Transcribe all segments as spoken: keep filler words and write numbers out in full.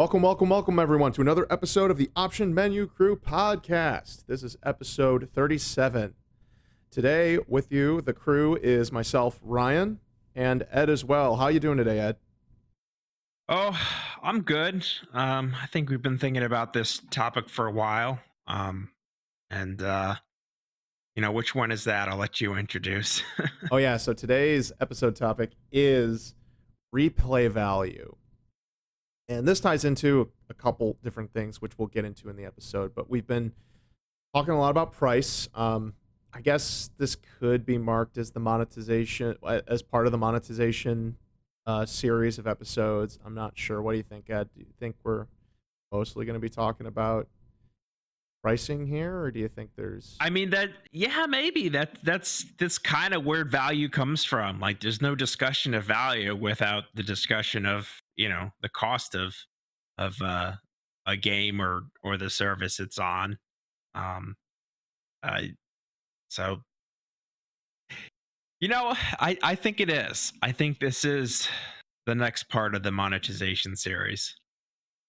Welcome, welcome, welcome everyone to another episode of the Option Menu Crew podcast. This is episode thirty-seven. Today with you, the crew, is myself, Ryan, and Ed as well. How you doing today, Ed? Oh, I'm good. Um, I think we've been thinking about this topic for a while. Um, and, uh, you know, which one is that? I'll let you introduce. Oh, yeah. So today's episode topic is replay value. And this ties into a couple different things, which we'll get into in the episode. But we've been talking a lot about price. Um, I guess this could be marked as the monetization, as part of the monetization uh, series of episodes. I'm not sure. What do you think, Ed? Do you think we're mostly going to be talking about pricing here, or do you think there's? I mean, that yeah, maybe that that's that's kind of where value comes from. Like, there's no discussion of value without the discussion of, you know, the cost of of uh, a game or or the service it's on. Um, uh, so, you know, I, I think it is. I think this is the next part of the monetization series.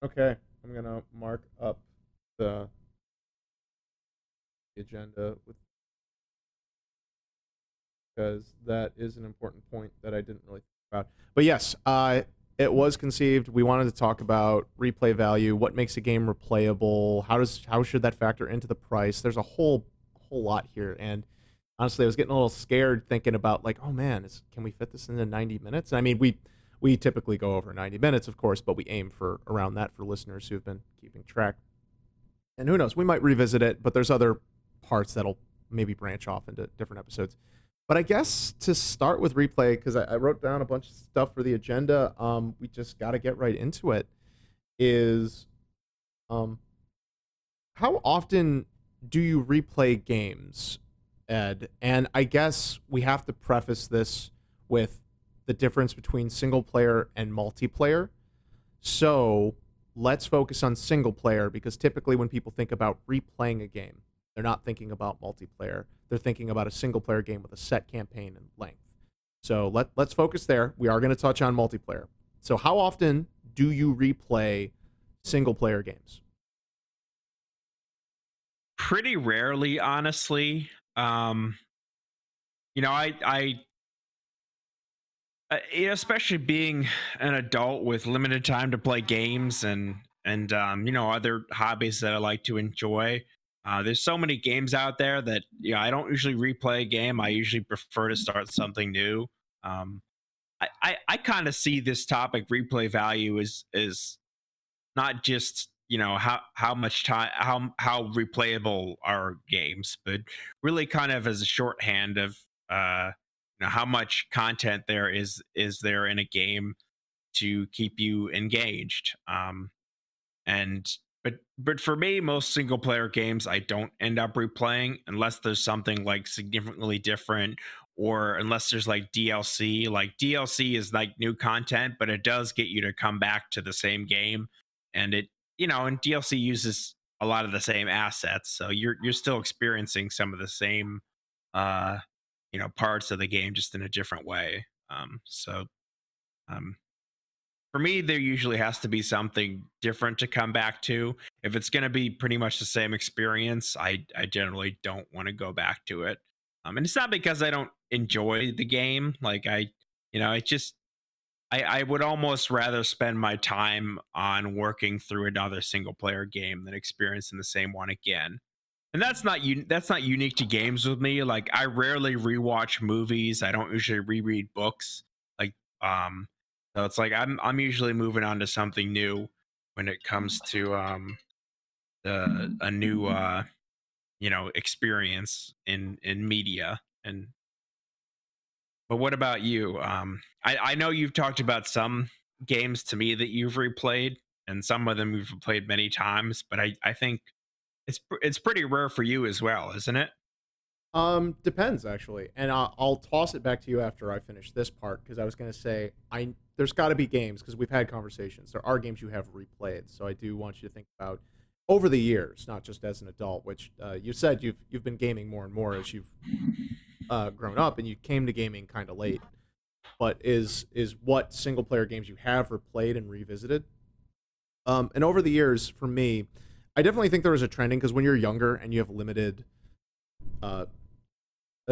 Okay, I'm going to mark up the agenda with, because that is an important point that I didn't really think about. But yes, I... Uh, it was conceived. We wanted to talk about replay value. What makes a game replayable? How does how should that factor into the price? There's a whole whole lot here, and honestly, I was getting a little scared thinking about, like, oh man, is, can we fit this into ninety minutes? And I mean, we we typically go over ninety minutes, of course, but we aim for around that for listeners who've been keeping track. And who knows? We might revisit it, but there's other parts that'll maybe branch off into different episodes. But I guess to start with replay, because I, I wrote down a bunch of stuff for the agenda, um, we just got to get right into it, is um, how often do you replay games, Ed? And I guess we have to preface this with the difference between single player and multiplayer. So let's focus on single player, because typically when people think about replaying a game, they're not thinking about multiplayer. They're thinking about a single-player game with a set campaign and length. So let, let's focus there. We are going to touch on multiplayer. So how often do you replay single-player games? Pretty rarely, honestly. Um, you know, I, I, I, especially being an adult with limited time to play games and and um, you know, other hobbies that I like to enjoy. Uh, there's so many games out there that, you know, I don't usually replay a game. I usually prefer to start something new. Um, I, I, I kind of see this topic, replay value, is is not just, you know, how, how much time, how how replayable are games, but really kind of as a shorthand of uh, you know, how much content there is is there in a game to keep you engaged. Um, and But but for me, most single player games I don't end up replaying unless there's something like significantly different, or unless there's like D L C. Like D L C is like new content, but it does get you to come back to the same game, and it, you know, and D L C uses a lot of the same assets, so you're you're still experiencing some of the same uh, you know, parts of the game, just in a different way. Um, so um. For me, there usually has to be something different to come back to. If it's going to be pretty much the same experience, I, I generally don't want to go back to it. Um, and it's not because I don't enjoy the game. Like I, you know, it just, I, I would almost rather spend my time on working through another single player game than experiencing the same one again. And that's not un- that's not unique to games with me. Like, I rarely rewatch movies. I don't usually reread books. Like, um, So it's like I'm I'm usually moving on to something new when it comes to um the a new uh you know, experience in in media. And but what about you? Um I, I know you've talked about some games to me that you've replayed, and some of them you've played many times, but I, I think it's it's pretty rare for you as well, isn't it? Um, depends actually, and I'll, I'll toss it back to you after I finish this part, because I was going to say I there's got to be games, because we've had conversations. There are games you have replayed, so I do want you to think about over the years, not just as an adult. Which uh, you said you've you've been gaming more and more as you've uh, grown up, and you came to gaming kind of late. But is is what single player games you have replayed and revisited? Um, and over the years, for me, I definitely think there was a trending, because when you're younger and you have limited, uh, uh,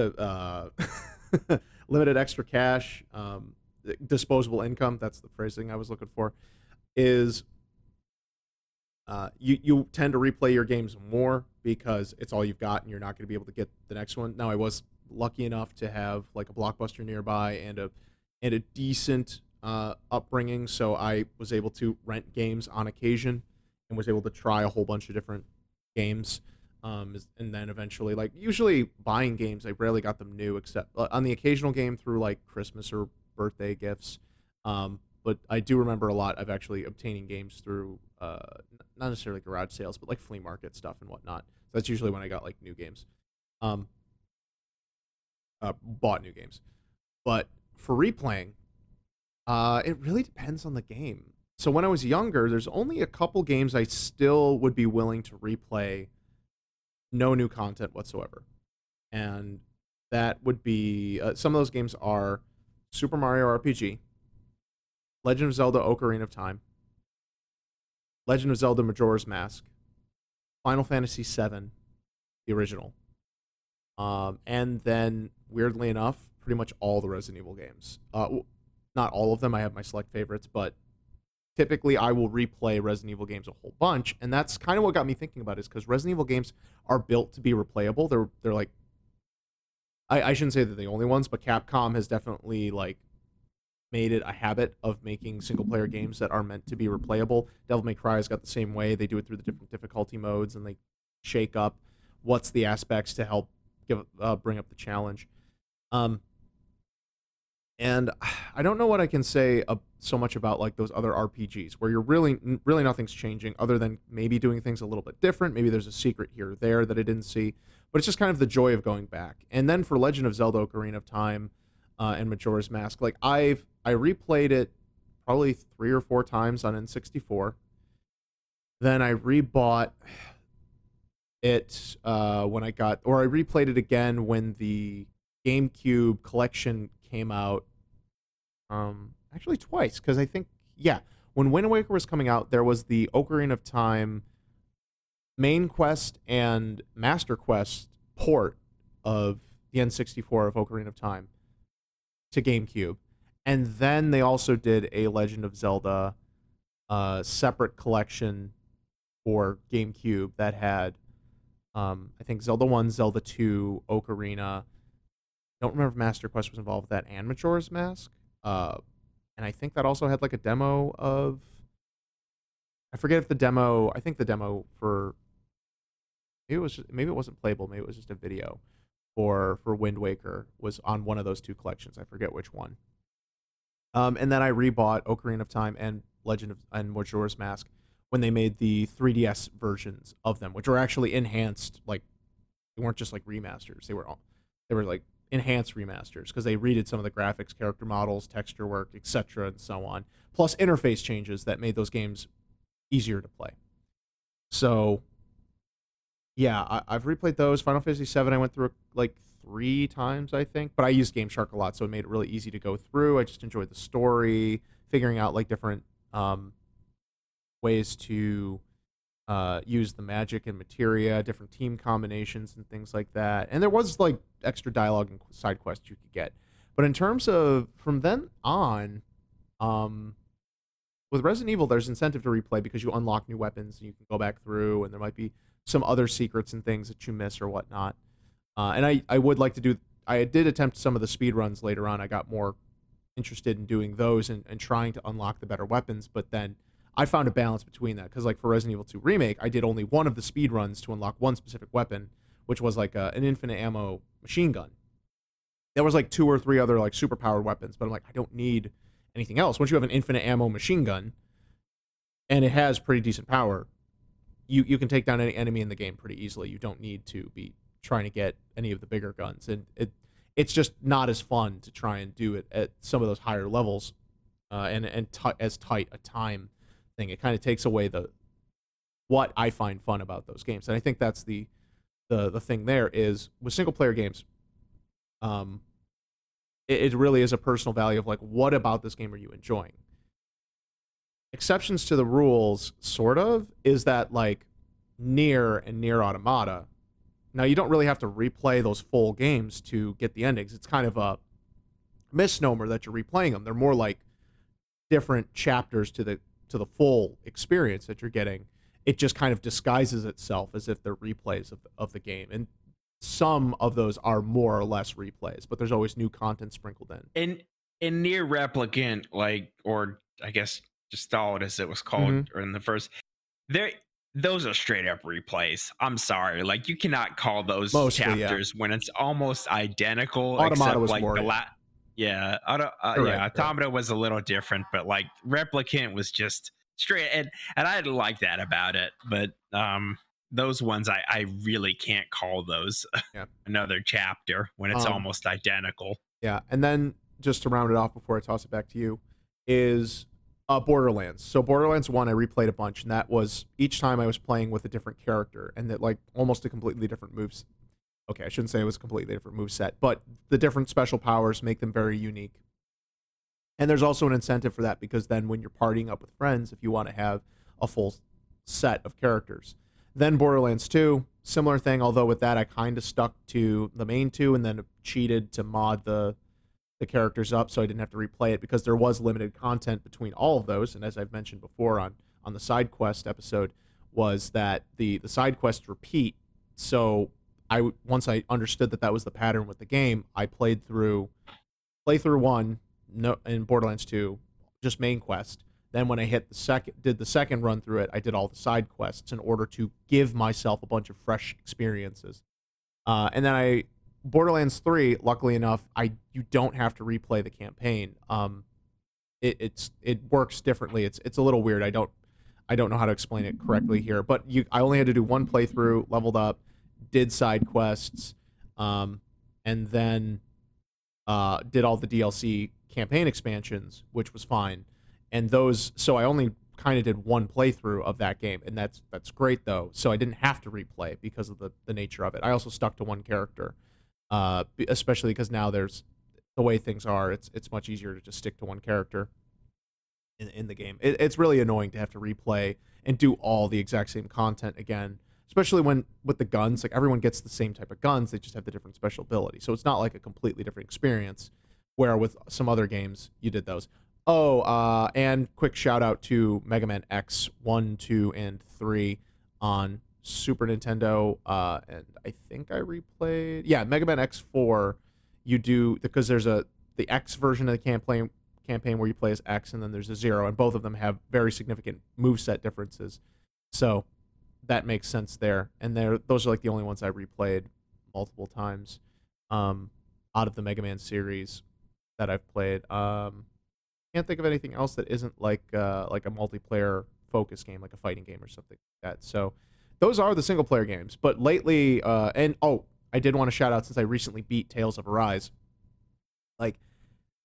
uh limited extra cash, um, disposable income, that's the phrasing I was looking for, is uh, you, you tend to replay your games more because it's all you've got and you're not going to be able to get the next one. Now, I was lucky enough to have like a Blockbuster nearby and a and a decent uh, upbringing, so I was able to rent games on occasion and was able to try a whole bunch of different games. Um, and then eventually, like, usually buying games, I rarely got them new, except uh, on the occasional game through like Christmas or birthday gifts. Um, but I do remember a lot of actually obtaining games through uh, not necessarily garage sales, but like flea market stuff and whatnot. So that's usually when I got like new games, um, uh, bought new games. But for replaying, uh, it really depends on the game. So when I was younger, there's only a couple games I still would be willing to replay, no new content whatsoever. And that would be, uh, some of those games are Super Mario R P G, Legend of Zelda Ocarina of Time, Legend of Zelda Majora's Mask, Final Fantasy seven, the original, um, and then, weirdly enough, pretty much all the Resident Evil games. Uh, not all of them, I have my select favorites, but typically I will replay Resident Evil games a whole bunch, and that's kind of what got me thinking about it, is because Resident Evil games are built to be replayable. They're, they're like, I, I shouldn't say they're the only ones, but Capcom has definitely, like, made it a habit of making single-player games that are meant to be replayable. Devil May Cry has got the same way. They do it through the different difficulty modes, and they shake up what's the aspects to help give uh, bring up the challenge. Um, and I don't know what I can say uh, so much about like those other R P Gs, where you're really, really nothing's changing other than maybe doing things a little bit different. Maybe there's a secret here or there that I didn't see, but it's just kind of the joy of going back. And then for Legend of Zelda Ocarina of Time, Uh, and Majora's Mask, like I've I replayed it probably three or four times on N sixty-four. Then I rebought it uh, when I got, or I replayed it again when the GameCube collection came out. Um, actually twice, because I think yeah, when Wind Waker was coming out, there was the Ocarina of Time main quest and master quest port of the N sixty-four of Ocarina of Time to GameCube, and then they also did a Legend of Zelda uh, separate collection for GameCube that had, um, I think, Zelda one, Zelda two, Ocarina, don't remember if Master Quest was involved with that, and Majora's Mask, uh, and I think that also had like a demo of, I forget if the demo, I think the demo for, maybe it was just, maybe it wasn't playable, maybe it was just a video, or for Wind Waker was on one of those two collections. I forget which one. Um, and then I rebought Ocarina of Time and Legend of and Majora's Mask when they made the three D S versions of them, which were actually enhanced. Like they weren't just like remasters. They were all, they were like enhanced remasters because they redid some of the graphics, character models, texture work, et cetera, and so on. Plus interface changes that made those games easier to play. So. Yeah, I, I've replayed those. Final Fantasy seven I went through like three times, I think. But I used Game Shark a lot, so it made it really easy to go through. I just enjoyed the story, figuring out like different um, ways to uh, use the magic and materia, different team combinations and things like that. And there was like extra dialogue and side quests you could get. But in terms of from then on, um, with Resident Evil, there's incentive to replay because you unlock new weapons and you can go back through, and there might be some other secrets and things that you miss or whatnot. Uh, and I, I would like to do, I did attempt some of the speed runs later on. I got more interested in doing those and, and trying to unlock the better weapons, but then I found a balance between that. Because like for Resident Evil two Remake, I did only one of the speed runs to unlock one specific weapon, which was like a, an infinite ammo machine gun. There was like two or three other like super powered weapons, but I'm like, I don't need anything else. Once you have an infinite ammo machine gun, and it has pretty decent power, You you can take down any enemy in the game pretty easily. You don't need to be trying to get any of the bigger guns, and it it's just not as fun to try and do it at some of those higher levels, uh, and and t- as tight a time thing. It kind of takes away the what I find fun about those games, and I think that's the the the thing there is with single player games. Um, it, it really is a personal value of like, what about this game are you enjoying? exceptions to the rules, sort of, is that like Nier and Nier Automata. Now, you don't really have to replay those full games to get the endings. It's kind of a misnomer that you're replaying them. They're more like different chapters to the to the full experience that you're getting. It just kind of disguises itself as if they're replays of, of the game. And some of those are more or less replays, but there's always new content sprinkled in. And in Nier Replicant, like, or I guess Gestalt as it was called, mm-hmm. or in the first, there those are straight up replays. I'm sorry, like you cannot call those Mostly, chapters yeah. when it's almost identical. Automata was like more. La- yeah, auto, uh, correct, yeah, Automata correct. was a little different, but like Replicant was just straight, and and I didn't like that about it. But um, those ones I I really can't call those yeah. another chapter when it's um, almost identical. Yeah, and then just to round it off before I toss it back to you is. Uh, Borderlands. So Borderlands one, I replayed a bunch, and that was each time I was playing with a different character, and that like almost a completely different moves. Okay, I shouldn't say it was a completely different moveset, but the different special powers make them very unique. And there's also an incentive for that, because then when you're partying up with friends, if you want to have a full set of characters. Then Borderlands two, similar thing, although with that I kind of stuck to the main two and then cheated to mod the the characters up, so I didn't have to replay it, because there was limited content between all of those. And as I've mentioned before on on the side quest episode, was that the the side quests repeat. So I once I understood that that was the pattern with the game, I played through playthrough one no in Borderlands two, just main quest. Then when I hit the second did the second run through it, I did all the side quests in order to give myself a bunch of fresh experiences. Uh, and then I Borderlands three, luckily enough, I you don't have to replay the campaign. Um, it, it's it works differently. It's it's a little weird. I don't I don't know how to explain it correctly here. But you, I only had to do one playthrough, leveled up, did side quests, um, and then uh, did all the D L C campaign expansions, which was fine. And those, so I only kind of did one playthrough of that game, and that's that's great though. So I didn't have to replay because of the the nature of it. I also stuck to one character. Uh, especially because now there's the way things are, it's it's much easier to just stick to one character in in the game. It, it's really annoying to have to replay and do all the exact same content again, especially when with the guns, like everyone gets the same type of guns, they just have the different special ability. So it's not like a completely different experience, where with some other games, you did those. Oh, uh, and quick shout out to Mega Man X one, two, and three on Super Nintendo, uh, and I think I replayed. Yeah, Mega Man X four. You do because there's a the X version of the campaign campaign where you play as X, and then there's a zero, and both of them have very significant moveset differences. So that makes sense there. And there, those are like the only ones I replayed multiple times um, out of the Mega Man series that I've played. Um, can't think of anything else that isn't like uh, like a multiplayer focus game, like a fighting game or something like that. So. Those are the single-player games, but lately, uh, and oh, I did want to shout out, since I recently beat Tales of Arise, like,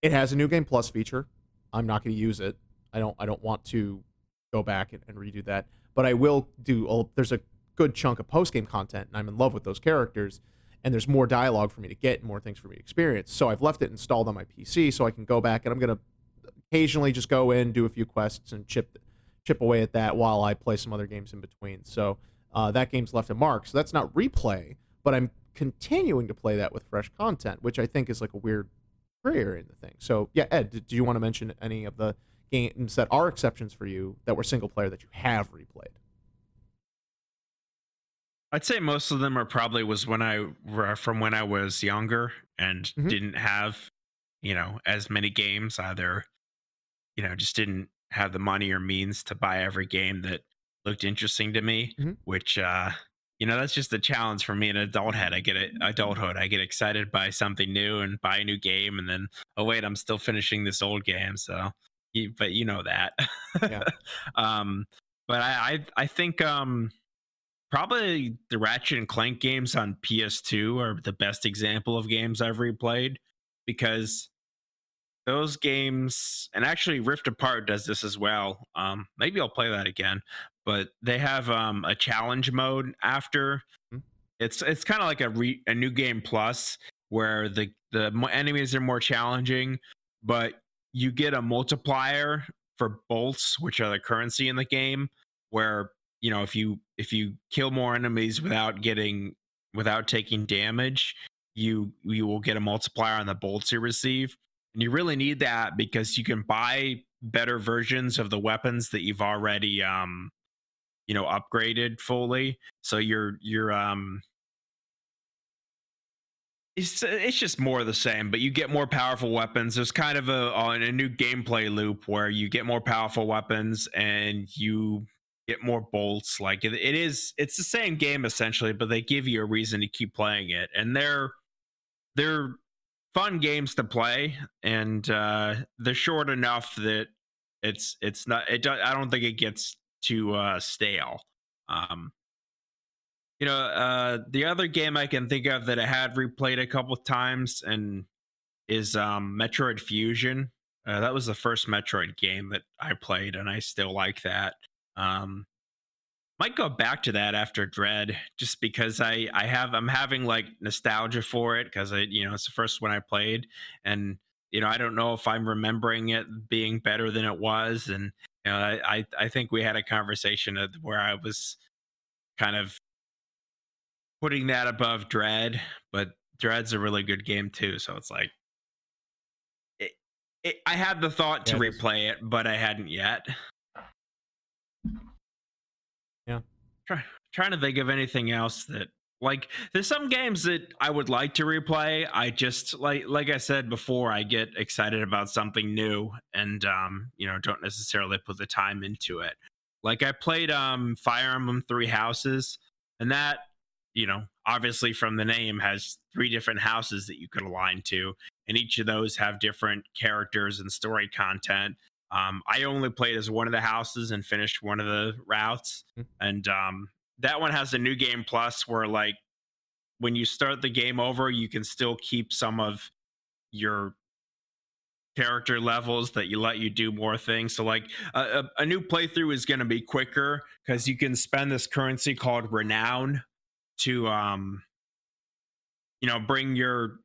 it has a New Game Plus feature. I'm not going to use it. I don't I don't want to go back and, and redo that, but I will do, a, there's a good chunk of post-game content, and I'm in love with those characters, and there's more dialogue for me to get, and more things for me to experience, so I've left it installed on my P C, so I can go back, and I'm going to occasionally just go in, do a few quests, and chip chip away at that while I play some other games in between, so... Uh, that game's left a mark, so that's not replay, but I'm continuing to play that with fresh content, which I think is like a weird gray area in the thing. So, yeah, Ed, do you want to mention any of the games that are exceptions for you that were single-player that you have replayed? I'd say most of them are probably was when I from when I was younger and mm-hmm. didn't have, you know, as many games, either, you know, just didn't have the money or means to buy every game that looked interesting to me, mm-hmm. which, uh, you know, that's just a challenge for me in adulthood. I get it, adulthood. I get excited by something new and buy a new game, and then, oh wait, I'm still finishing this old game. So, but you know that. Yeah. um, but I, I, I think um, probably the Ratchet and Clank games on P S two are the best example of games I've replayed, because those games, and actually Rift Apart does this as well. Um, maybe I'll play that again. But they have um, a challenge mode after. It's it's kind of like a re, a new game plus, where the the enemies are more challenging, but you get a multiplier for bolts, which are the currency in the game, where, you know, if you if you kill more enemies without getting without taking damage, you you will get a multiplier on the bolts you receive. And you really need that because you can buy better versions of the weapons that you've already um you know upgraded fully. So you're you're um it's it's just more of the same, but you get more powerful weapons. There's kind of a on a new gameplay loop where you get more powerful weapons and you get more bolts. Like it, it is it's the same game essentially, but they give you a reason to keep playing it, and they're they're fun games to play, and uh they're short enough that it's it's not it I don't think it gets too uh stale. um You know, uh, the other game I can think of that I had replayed a couple of times and is um, Metroid Fusion. Uh, that was the first Metroid game that I played, and I still like that. Um, might go back to that after Dread, just because I, I have I'm having like nostalgia for it because I you know it's the first one I played, and you know I don't know if I'm remembering it being better than it was, and you know I I, I think we had a conversation where I was kind of putting that above Dread, but Dread's a really good game too. So it's like, it, it, I had the thought to yeah, replay it, but I hadn't yet. Yeah, Try, trying to think of anything else that like. There's some games that I would like to replay. I just like, like I said before, I get excited about something new, and um, you know, don't necessarily put the time into it. Like I played um, Fire Emblem Three Houses, and that, you know, obviously from the name, has three different houses that you could align to, and each of those have different characters and story content. Um, I only played as one of the houses and finished one of the routes, and um, that one has a new game plus where, like, when you start the game over, you can still keep some of your character levels that you let you do more things. So like a, a new playthrough is going to be quicker because you can spend this currency called Renown to um you know bring your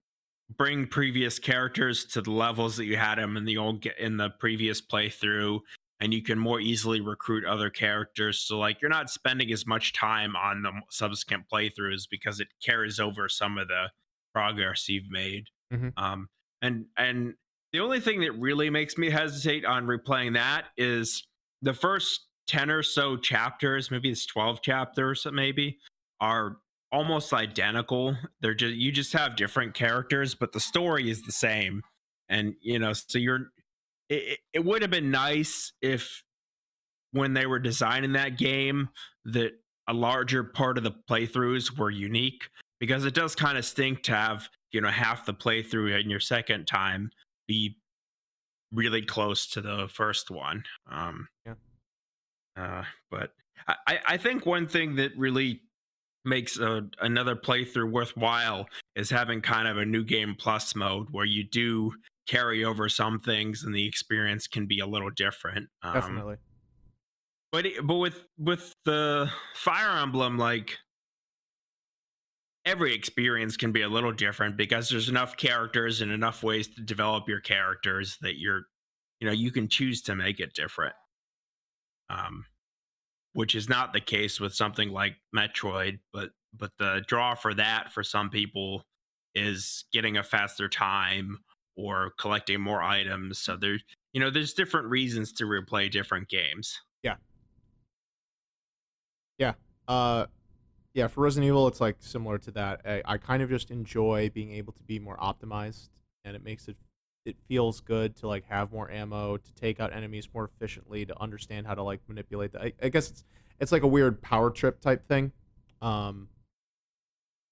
bring previous characters to the levels that you had them in the old in the previous playthrough, and you can more easily recruit other characters. So like you're not spending as much time on the subsequent playthroughs because it carries over some of the progress you've made. Mm-hmm. um and and the only thing that really makes me hesitate on replaying that is the first ten or so chapters, maybe it's twelve chapters maybe, are almost identical. They're just, you just have different characters, but the story is the same. And you know, so you're it, it would have been nice if when they were designing that game that a larger part of the playthroughs were unique, because it does kind of stink to have, you know, half the playthrough in your second time be really close to the first one. Um yeah uh but I I think one thing that really makes a, another playthrough worthwhile is having kind of a new game plus mode where you do carry over some things and the experience can be a little different. Um, definitely. But it, but with with the Fire Emblem, like every experience can be a little different because there's enough characters and enough ways to develop your characters that you're, you know, you can choose to make it different. Um which is not the case with something like Metroid, but but the draw for that for some people is getting a faster time or collecting more items. So there's, you know, there's different reasons to replay different games. Yeah. Yeah. Uh, yeah, for Resident Evil, it's like similar to that. I, I kind of just enjoy being able to be more optimized, and it makes it, it feels good to like have more ammo, to take out enemies more efficiently, to understand how to like manipulate that. I, I guess it's it's like a weird power trip type thing. Um,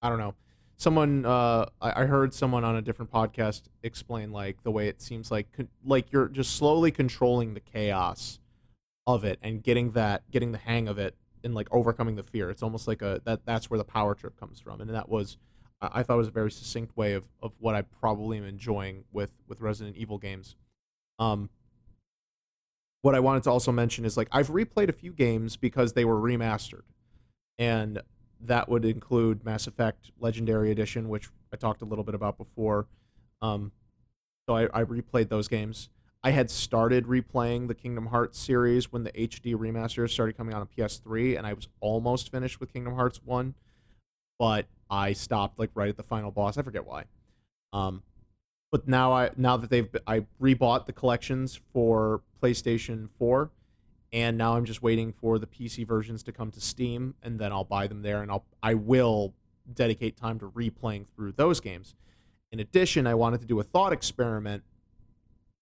I don't know. Someone uh, I, I heard someone on a different podcast explain like the way it seems like con- like you're just slowly controlling the chaos of it and getting that getting the hang of it and like overcoming the fear. It's almost like a that that's where the power trip comes from, and that was. I thought it was a very succinct way of, of what I probably am enjoying with, with Resident Evil games. Um, what I wanted to also mention is like I've replayed a few games because they were remastered, and that would include Mass Effect Legendary Edition, which I talked a little bit about before. Um, so I, I replayed those games. I had started replaying the Kingdom Hearts series when the H D remasters started coming out on P S three, and I was almost finished with Kingdom Hearts one, but I stopped like right at the final boss. I forget why. Um, but now I now that they've been, I rebought the collections for PlayStation four, and now I'm just waiting for the P C versions to come to Steam, and then I'll buy them there, and I'll I will dedicate time to replaying through those games. In addition, I wanted to do a thought experiment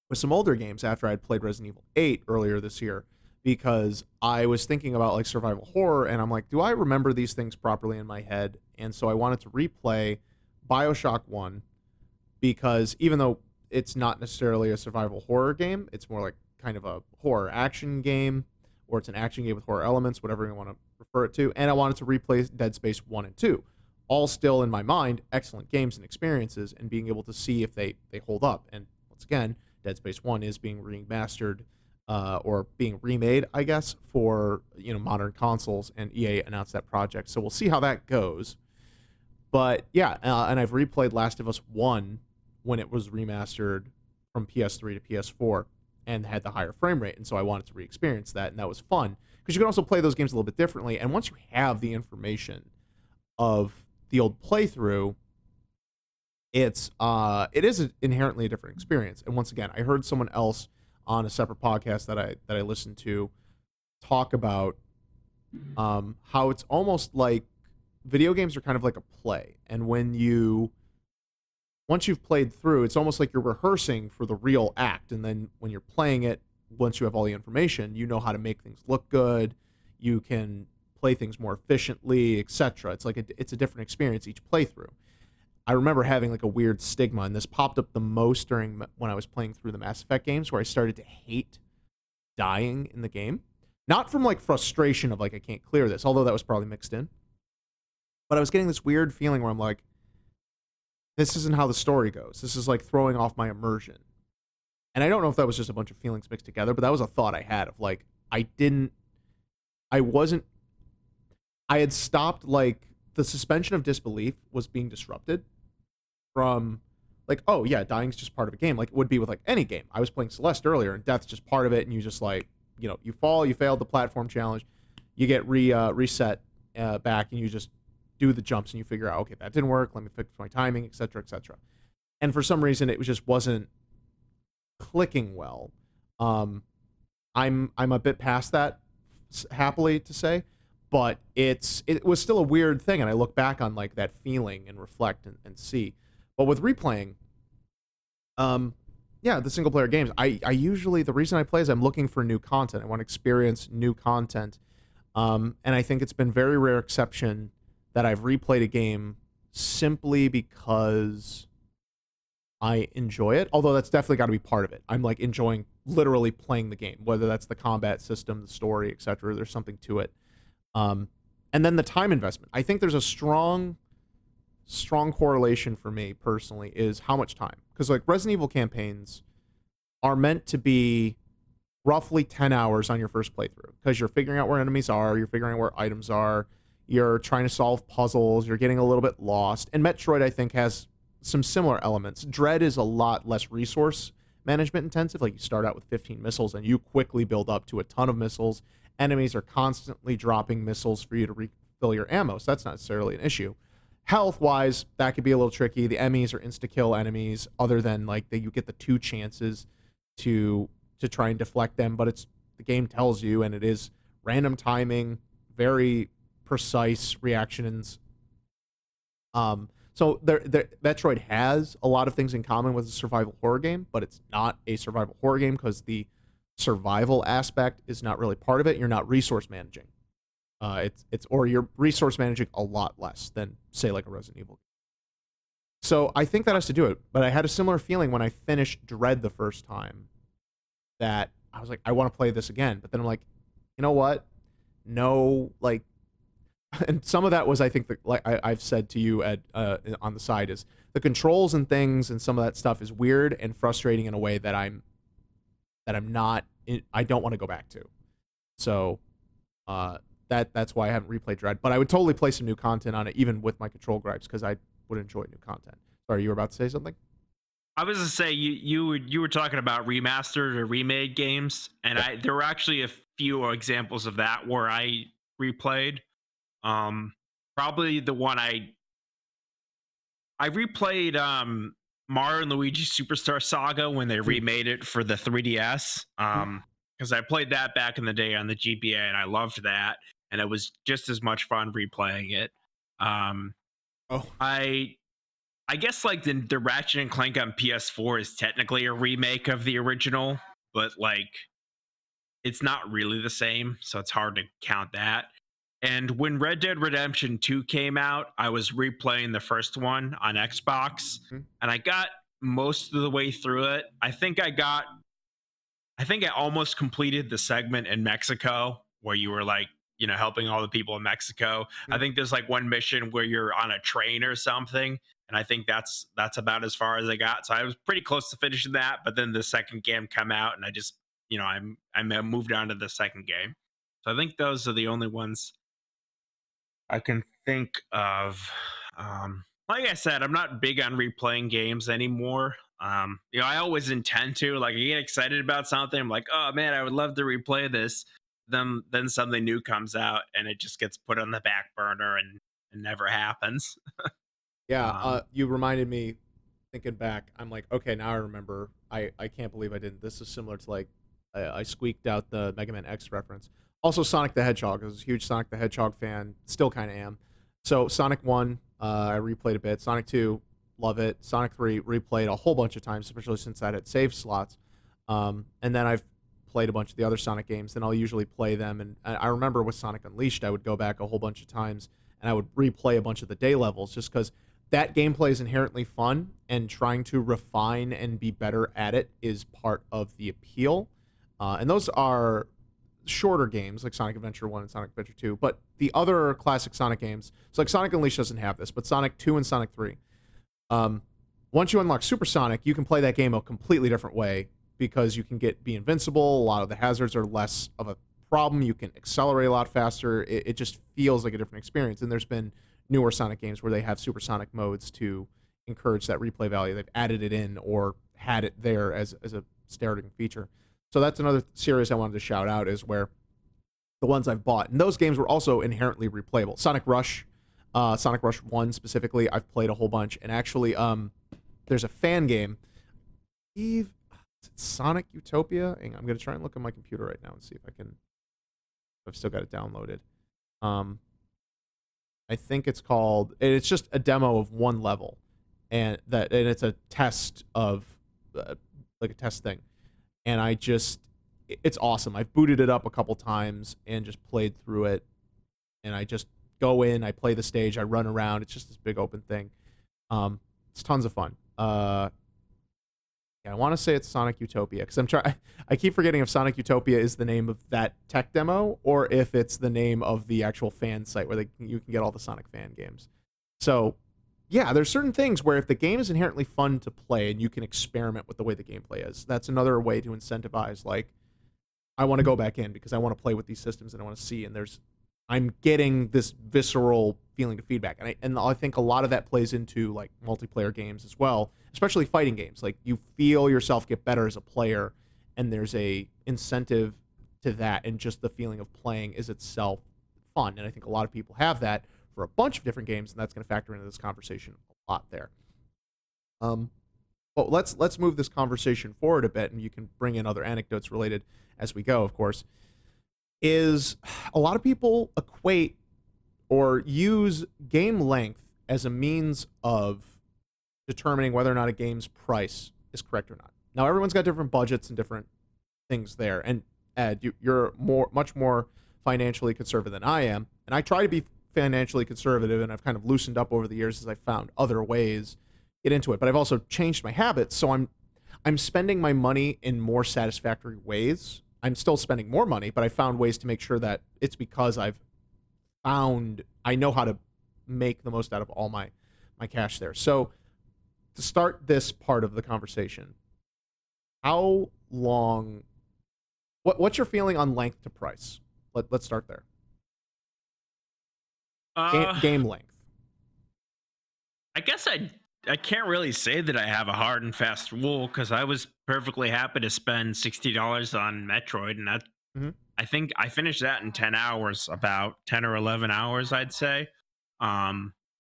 with some older games after I had played Resident Evil eight earlier this year, because I was thinking about like survival horror, and I'm like, do I remember these things properly in my head? And so I wanted to replay Bioshock one, because even though it's not necessarily a survival horror game, it's more like kind of a horror action game, or it's an action game with horror elements, whatever you want to refer it to. And I wanted to replay Dead Space one and two, all still in my mind, excellent games and experiences, and being able to see if they, they hold up. And once again, Dead Space one is being remastered uh, or being remade, I guess, for you know modern consoles, and E A announced that project. So we'll see how that goes. But yeah, uh, and I've replayed Last of Us one when it was remastered from P S three to P S four and had the higher frame rate, and so I wanted to re-experience that, and that was fun. Because you can also play those games a little bit differently, and once you have the information of the old playthrough, It's uh, it is inherently a different experience. And once again, I heard someone else on a separate podcast that I that I listened to talk about um, how it's almost like video games are kind of like a play. And when you once you've played through, it's almost like you're rehearsing for the real act. And then when you're playing it, once you have all the information, you know how to make things look good. You can play things more efficiently, et cetera. It's like a, it's a different experience each playthrough. I remember having like a weird stigma, and this popped up the most during when I was playing through the Mass Effect games, where I started to hate dying in the game. Not from like frustration of like, I can't clear this, although that was probably mixed in. But I was getting this weird feeling where I'm like, this isn't how the story goes. This is like throwing off my immersion. And I don't know if that was just a bunch of feelings mixed together, but that was a thought I had of like, I didn't, I wasn't, I had stopped like, the suspension of disbelief was being disrupted. From like, oh yeah, dying's just part of a game, like it would be with like any game. I was playing Celeste earlier, and death's just part of it, and you just like, you know, you fall, you failed the platform challenge, you get re uh, reset uh, back, and you just do the jumps, and you figure out, okay, that didn't work, let me fix my timing, et cetera, et cetera. And for some reason, it just wasn't clicking well. Um, I'm I'm a bit past that, happily to say. But it's it was still a weird thing, and I look back on like that feeling and reflect and, and see. But with replaying, um, yeah, the single player games, I, I usually the reason I play is I'm looking for new content. I want to experience new content, um, and I think it's been very rare exception that I've replayed a game simply because I enjoy it. Although that's definitely got to be part of it. I'm like enjoying literally playing the game, whether that's the combat system, the story, et cetera. There's something to it. Um, and then the time investment. I think there's a strong, strong correlation for me personally is how much time. Because like Resident Evil campaigns are meant to be roughly ten hours on your first playthrough. Because you're figuring out where enemies are, you're figuring out where items are, you're trying to solve puzzles, you're getting a little bit lost. And Metroid, I think, has some similar elements. Dread is a lot less resource management intensive. Like you start out with fifteen missiles and you quickly build up to a ton of missiles. Enemies are constantly dropping missiles for you to refill your ammo, so that's not necessarily an issue. Health-wise, that could be a little tricky. The enemies are insta-kill enemies, other than like that you get the two chances to to try and deflect them, but it's the game tells you, and it is random timing, very precise reactions. Um, so there, there, Metroid has a lot of things in common with a survival horror game, but it's not a survival horror game because the survival aspect is not really part of it. You're not resource managing. Uh, it's it's or you're resource managing a lot less than say like a Resident Evil. So I think that has to do it. But I had a similar feeling when I finished Dread the first time, that I was like, I want to play this again. But then I'm like, you know what? No, like, and some of that was I think the, like I, I've said to you at uh, on the side is the controls and things and some of that stuff is weird and frustrating in a way that I'm. that I'm not, I don't want to go back to. So uh, that that's why I haven't replayed Dread, but I would totally play some new content on it, even with my control gripes, because I would enjoy new content. Sorry, you were about to say something? I was gonna say you you were you were talking about remastered or remade games, and yeah. I there were actually a few examples of that where I replayed. Um, probably the one I I replayed um, Mario and Luigi Superstar Saga when they remade it for the three D S. Um, because I played that back in the day on the G B A, and I loved that, and it was just as much fun replaying it. Um, oh, I. I guess like the, the Ratchet and Clank on P S four is technically a remake of the original, but like it's not really the same, so it's hard to count that. And when Red Dead Redemption two came out, I was replaying the first one on Xbox, mm-hmm. and I got most of the way through it. I think I got, I think I almost completed the segment in Mexico where you were like, you know, helping all the people in Mexico. Mm-hmm. I think there's like one mission where you're on a train or something. And I think that's that's about as far as I got. So I was pretty close to finishing that, but then the second game came out, and I just, you know, I'm I moved on to the second game. So I think those are the only ones I can think of. Um, like I said, I'm not big on replaying games anymore. Um, you know, I always intend to. Like, I get excited about something. I'm like, oh man, I would love to replay this. Then then something new comes out, and it just gets put on the back burner, and it never happens. Yeah, uh, you reminded me, thinking back, I'm like, okay, now I remember. I, I can't believe I didn't. This is similar to, like, I, I squeaked out the Mega Man X reference. Also, Sonic the Hedgehog. I was a huge Sonic the Hedgehog fan. Still kind of am. So, Sonic one, uh, I replayed a bit. Sonic two, love it. Sonic three, replayed a whole bunch of times, especially since I had save slots. Um, and then I've played a bunch of the other Sonic games, and I'll usually play them. And I remember with Sonic Unleashed, I would go back a whole bunch of times, and I would replay a bunch of the day levels just because that gameplay is inherently fun, and trying to refine and be better at it is part of the appeal. Uh, and those are shorter games, like Sonic Adventure one and Sonic Adventure two, but the other classic Sonic games, so like Sonic Unleashed doesn't have this, but Sonic two and Sonic three. Um, once you unlock Super Sonic, you can play that game a completely different way because you can get be invincible, a lot of the hazards are less of a problem, you can accelerate a lot faster, it, it just feels like a different experience, and there's been newer Sonic games where they have supersonic modes to encourage that replay value. They've added it in or had it there as, as a starting feature. So that's another series I wanted to shout out is where the ones I've bought. And those games were also inherently replayable. Sonic Rush, uh, Sonic Rush one specifically, I've played a whole bunch. And actually, um, there's a fan game. Eve, is it Sonic Utopia? Hang on, I'm going to try and look at my computer right now and see if I can... I've still got it downloaded. Um... I think it's called, it's just a demo of one level, and that, and it's a test of, uh, like a test thing, and I just, it's awesome. I've booted it up a couple times and just played through it, and I just go in, I play the stage, I run around, it's just this big open thing. Um, it's tons of fun. Uh, yeah, I want to say it's Sonic Utopia, because I'm trying, I keep forgetting if Sonic Utopia is the name of that tech demo or if it's the name of the actual fan site where they, you can get all the Sonic fan games. So, yeah, there's certain things where if the game is inherently fun to play and you can experiment with the way the gameplay is, that's another way to incentivize, like, I want to go back in because I want to play with these systems and I want to see, and there's, I'm getting this visceral feeling of feedback. And I, and I think a lot of that plays into like multiplayer games as well, especially fighting games. Like you feel yourself get better as a player, and there's a incentive to that, and just the feeling of playing is itself fun. And I think a lot of people have that for a bunch of different games, and that's going to factor into this conversation a lot there. Um, but let's let's move this conversation forward a bit, and you can bring in other anecdotes related as we go, of course. Is a lot of people equate or use game length as a means of determining whether or not a game's price is correct or not. Now, everyone's got different budgets and different things there, and Ed, you, you're more, much more financially conservative than I am, and I try to be financially conservative, and I've kind of loosened up over the years as I've found other ways to get into it, but I've also changed my habits, so I'm I'm spending my money in more satisfactory ways. I'm still spending more money, but I found ways to make sure that it's because I've found, I know how to make the most out of all my, my cash there. So to start this part of the conversation, how long, what what's your feeling on length to price? Let, let's start there. Uh, game, game length. I guess I, I can't really say that I have a hard and fast rule because I was perfectly happy to spend sixty dollars on Metroid, and that mm-hmm. I think I finished that in ten hours, about ten or eleven hours, I'd say. Um,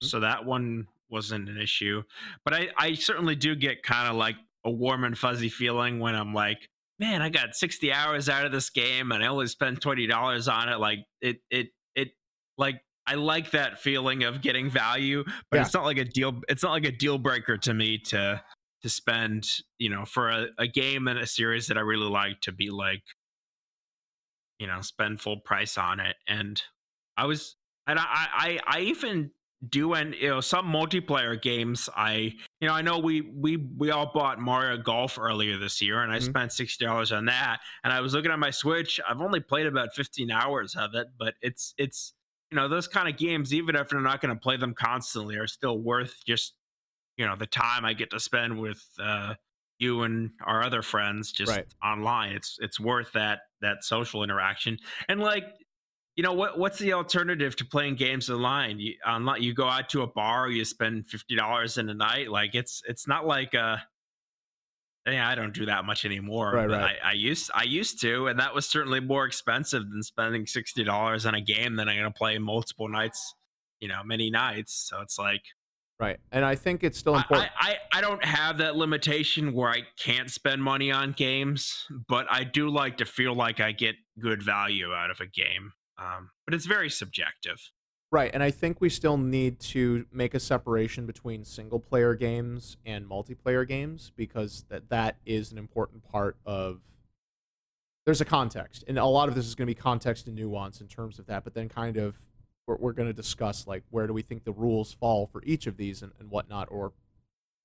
mm-hmm. So that one wasn't an issue, but I, I certainly do get kind of like a warm and fuzzy feeling when I'm like, man, I got sixty hours out of this game and I only spent twenty dollars on it. Like it, it, it like, I like that feeling of getting value, but yeah. it's not like a deal. It's not like a deal breaker to me to, to spend, you know, for a, a game and a series that I really like to be like, you know, spend full price on it. And I was, and I, I, I even do, and you know, some multiplayer games, I, you know, I know we, we, we all bought Mario Golf earlier this year and I mm-hmm. spent sixty dollars on that. And I was looking at my Switch. I've only played about fifteen hours of it, but it's, it's, you know, those kind of games, even if they're not going to play them constantly, are still worth just, you know, the time I get to spend with uh, you and our other friends just right. online. It's it's worth that that social interaction. And like, you know, what what's the alternative to playing games online? You online, you go out to a bar, you spend fifty dollars in a night. Like it's it's not like a. Yeah, I don't do that much anymore. Right, but right. I, I used I used to, and that was certainly more expensive than spending sixty dollars on a game that I'm gonna play multiple nights, you know, many nights. So it's like, right. And I think it's still important. I, I, I don't have that limitation where I can't spend money on games, but I do like to feel like I get good value out of a game. Um, but it's very subjective. Right, and I think we still need to make a separation between single-player games and multiplayer games because that, that is an important part of... There's a context, and a lot of this is going to be context and nuance in terms of that, but then kind of we're, we're going to discuss, like, where do we think the rules fall for each of these and, and whatnot, or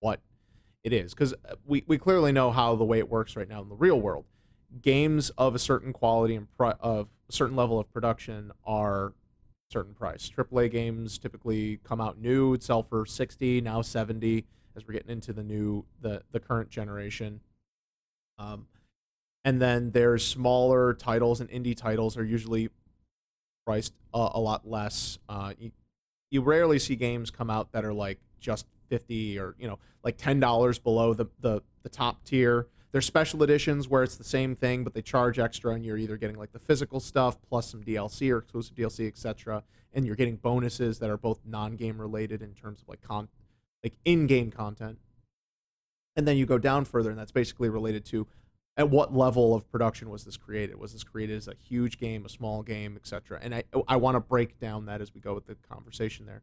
what it is. Because we, we clearly know how the way it works right now in the real world. Games of a certain quality and pro- of a certain level of production are... certain price. triple A games typically come out new, it'd sell for sixty, now seventy, as we're getting into the new, the, the current generation. Um, and then there's smaller titles, and indie titles are usually priced uh, a lot less. Uh, you, you rarely see games come out that are like just fifty or, you know, like ten dollars below the, the, the top tier. There's special editions where it's the same thing, but they charge extra, and you're either getting like the physical stuff plus some D L C or exclusive D L C, et cetera. And you're getting bonuses that are both non-game related in terms of like con, like in-game content. And then you go down further, and that's basically related to at what level of production was this created? Was this created as a huge game, a small game, et cetera? And I I want to break down that as we go with the conversation there.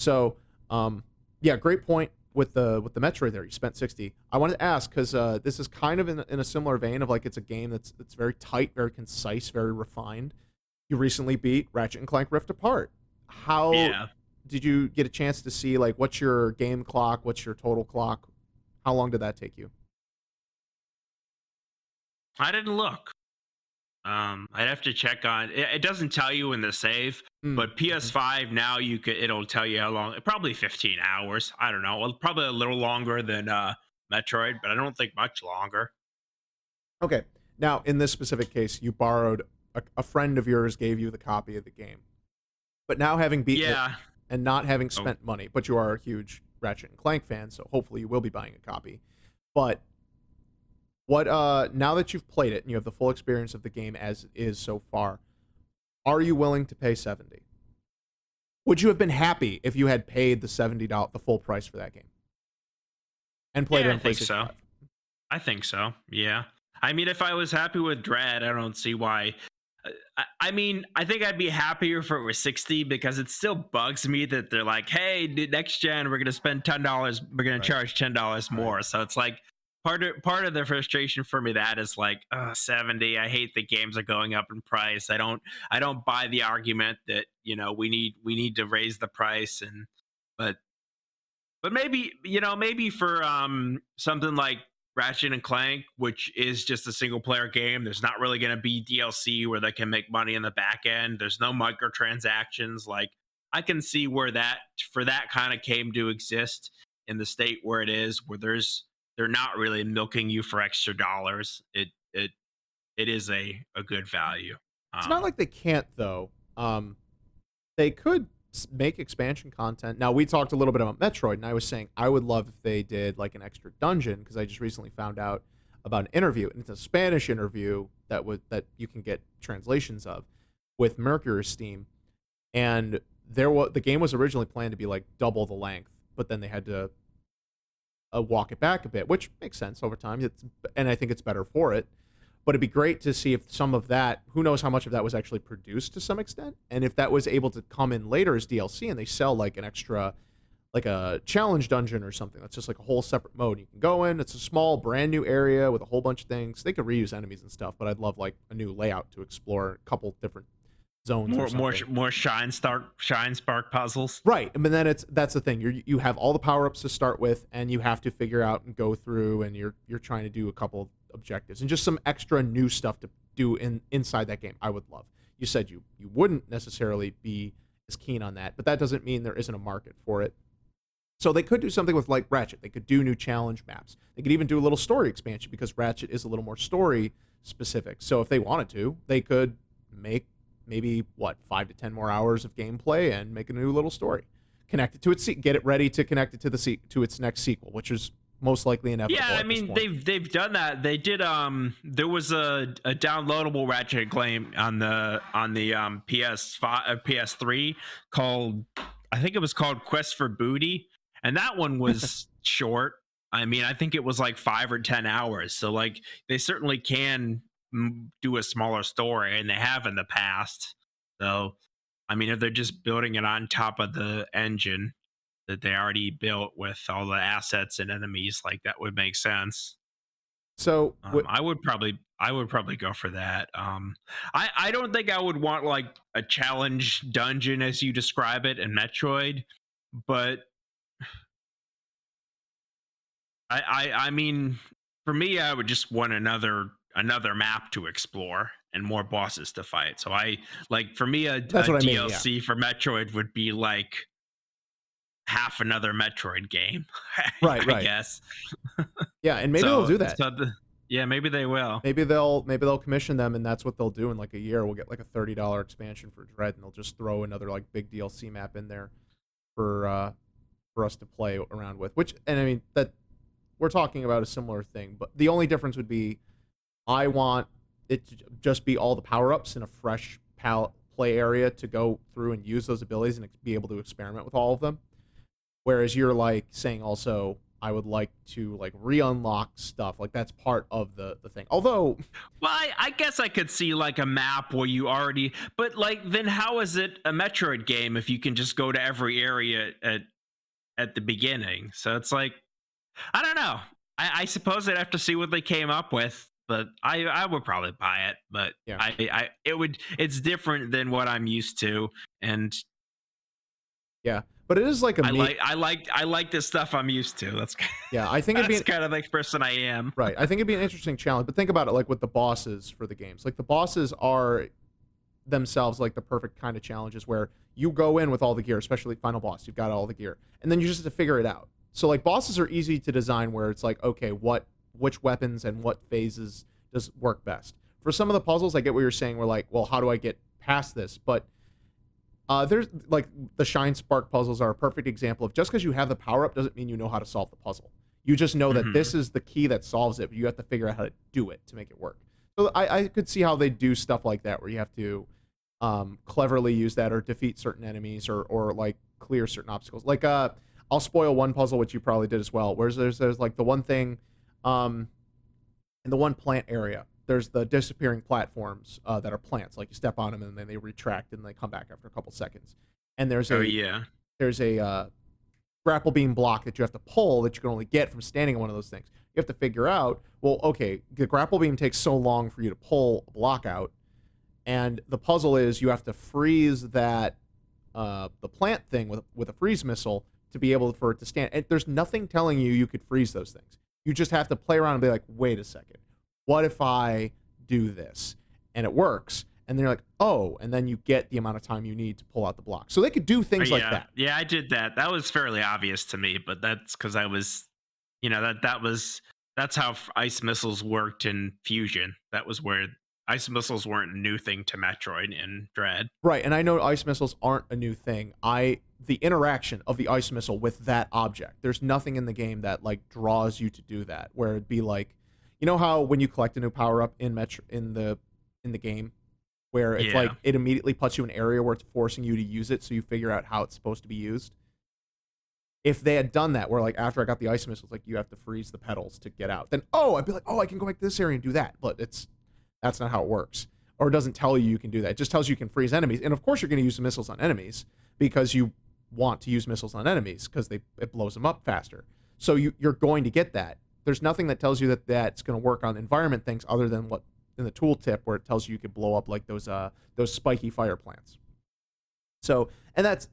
So um, yeah, great point. With the with the Metroid there, you spent sixty. I wanted to ask because uh, this is kind of in in a similar vein of like it's a game that's that's very tight, very concise, very refined. You recently beat Ratchet and Clank Rift Apart. How yeah. did you get a chance to see like what's your game clock? What's your total clock? How long did that take you? I didn't look. Um, I'd have to check on. It, it doesn't tell you in the save, mm. but P S five now you could. It'll tell you how long. Probably fifteen hours. I don't know. Probably a little longer than uh, Metroid, but I don't think much longer. Okay. Now, in this specific case, you borrowed a, a friend of yours gave you the copy of the game, but now having beaten yeah. it and not having spent oh. money, but you are a huge Ratchet and Clank fan, so hopefully you will be buying a copy. But What uh now that you've played it and you have the full experience of the game as it is so far, are you willing to pay seventy? Would you have been happy if you had paid the seventy dollars, the full price for that game, and played yeah, it on I think PlayStation so. five? I think so. Yeah. I mean, if I was happy with Dread, I don't see why. I, I mean, I think I'd be happier if it were sixty because it still bugs me that they're like, "Hey, next gen, we're gonna spend ten dollars. We're gonna right. charge ten dollars more." Right. So it's like. Part of, part of the frustration for me that is like uh, seventy. I hate that games are going up in price. I don't I don't buy the argument that you know we need we need to raise the price and but but maybe you know maybe for um something like Ratchet and Clank, which is just a single player game. There's not really going to be D L C where they can make money in the back end. There's no microtransactions. Like I can see where that for that kind of came to exist in the state where it is, where there's they're not really milking you for extra dollars. It it it is a, a good value. Um, it's not like they can't though. Um, they could make expansion content. Now, we talked a little bit about Metroid, and I was saying I would love if they did like an extra dungeon, because I just recently found out about an interview, and it's a Spanish interview that was that you can get translations of with Mercury's Steam, and there was the game was originally planned to be like double the length, but then they had to uh, walk it back a bit, which makes sense over time. It's and I think it's better for it. But it'd be great to see if some of that, who knows how much of that was actually produced to some extent, and if that was able to come in later as D L C and they sell like an extra, like a challenge dungeon or something. That's just like a whole separate mode you can go in. It's a small, brand new area with a whole bunch of things. They could reuse enemies and stuff, but I'd love like a new layout to explore, a couple different zones. More, more, more shine spark, shine spark puzzles. Right, I mean, then it's that's the thing. You you have all the power ups to start with, and you have to figure out and go through, and you're you're trying to do a couple of objectives and just some extra new stuff to do in inside that game. I would love. You said you you wouldn't necessarily be as keen on that, but that doesn't mean there isn't a market for it. So they could do something with like Ratchet. They could do new challenge maps. They could even do a little story expansion, because Ratchet is a little more story specific. So if they wanted to, they could make maybe what five to ten more hours of gameplay and make a new little story, connect it to its get it ready to connect it to the se- to its next sequel, which is most likely inevitable. Yeah, I mean, they've they've done that. They did. Um, there was a, a downloadable Ratchet game on the on the um P S five, P S three called, I think it was called Quest for Booty, and that one was short. I mean, I think it was like five or ten hours. So like, they certainly can do a smaller story, and they have in the past. So, I mean, if they're just building it on top of the engine that they already built with all the assets and enemies, like that would make sense. So um, wh- I would probably, I would probably go for that. Um, I, I don't think I would want like a challenge dungeon as you describe it in Metroid, but I, I, I mean, for me, I would just want another, another map to explore and more bosses to fight. So I like, for me, a, a D L C mean, yeah. for Metroid would be like half another Metroid game, right? I right. guess. Yeah, and maybe so, they'll do that. So the, yeah, maybe they will. Maybe they'll maybe they'll commission them, and that's what they'll do in like a year. We'll get like a thirty dollar expansion for Dread, and they'll just throw another like big D L C map in there for uh, for us to play around with. Which, and I mean that we're talking about a similar thing, but the only difference would be I want it to just be all the power ups in a fresh palette play area to go through and use those abilities and be able to experiment with all of them. Whereas you're like saying also, I would like to like re-unlock stuff. Like that's part of the, the thing. Although, well, I, I guess I could see like a map where you already, but like, then how is it a Metroid game if you can just go to every area at, at the beginning? So it's like, I don't know. I, I suppose I'd have to see what they came up with, but I, I would probably buy it, but yeah. I, I, it would, it's different than what I'm used to. And yeah. But it is like a I me- like I like I like this stuff I'm used to. That's yeah. I think it'd be an, kind of like person I am. Right. I think it'd be an interesting challenge. But think about it, like with the bosses for the games. Like the bosses are themselves like the perfect kind of challenges where you go in with all the gear, especially final boss. You've got all the gear, and then you just have to figure it out. So like bosses are easy to design where it's like okay, what which weapons and what phases does work best. For some of the puzzles, I get what you're saying. We're like, well, how do I get past this? But Uh, there's like the Shine Spark puzzles are a perfect example of just because you have the power up doesn't mean you know how to solve the puzzle. You just know that mm-hmm. this is the key that solves it, but you have to figure out how to do it to make it work. So I, I could see how they do stuff like that where you have to um, cleverly use that or defeat certain enemies or or like clear certain obstacles. Like uh, I'll spoil one puzzle which you probably did as well. Whereas there's there's like the one thing, um, in the one plant area. There's the disappearing platforms uh, that are plants. Like you step on them and then they retract and they come back after a couple seconds. And there's a oh, yeah. there's a uh, grapple beam block that you have to pull that you can only get from standing on one of those things. You have to figure out, well, okay, the grapple beam takes so long for you to pull a block out, and the puzzle is you have to freeze that uh, the plant thing with with a freeze missile to be able for it to stand. And there's nothing telling you you could freeze those things. You just have to play around and be like, wait a second. What if I do this? And it works. And they're like, oh, and then you get the amount of time you need to pull out the block. So they could do things yeah. like that. Yeah, I did that. That was fairly obvious to me, but that's because I was, you know, that that was, that's how ice missiles worked in Fusion. That was where ice missiles weren't a new thing to Metroid and Dread. Right, and I know ice missiles aren't a new thing. I the interaction of the ice missile with that object. There's nothing in the game that like draws you to do that. Where it'd be like, you know how when you collect a new power up in Metro in the in the game, where it's yeah. like it immediately puts you in an area where it's forcing you to use it, so you figure out how it's supposed to be used. If they had done that, where like after I got the ice missiles, like you have to freeze the pedals to get out, then oh, I'd be like, oh, I can go back to this area and do that. But it's that's not how it works, or it doesn't tell you you can do that. It just tells you you can freeze enemies, and of course you're going to use the missiles on enemies because you want to use missiles on enemies because they it blows them up faster. So you you're going to get that. There's nothing that tells you that that's going to work on environment things other than what in the tooltip where it tells you you can blow up like those uh those spiky fire plants. So and that's.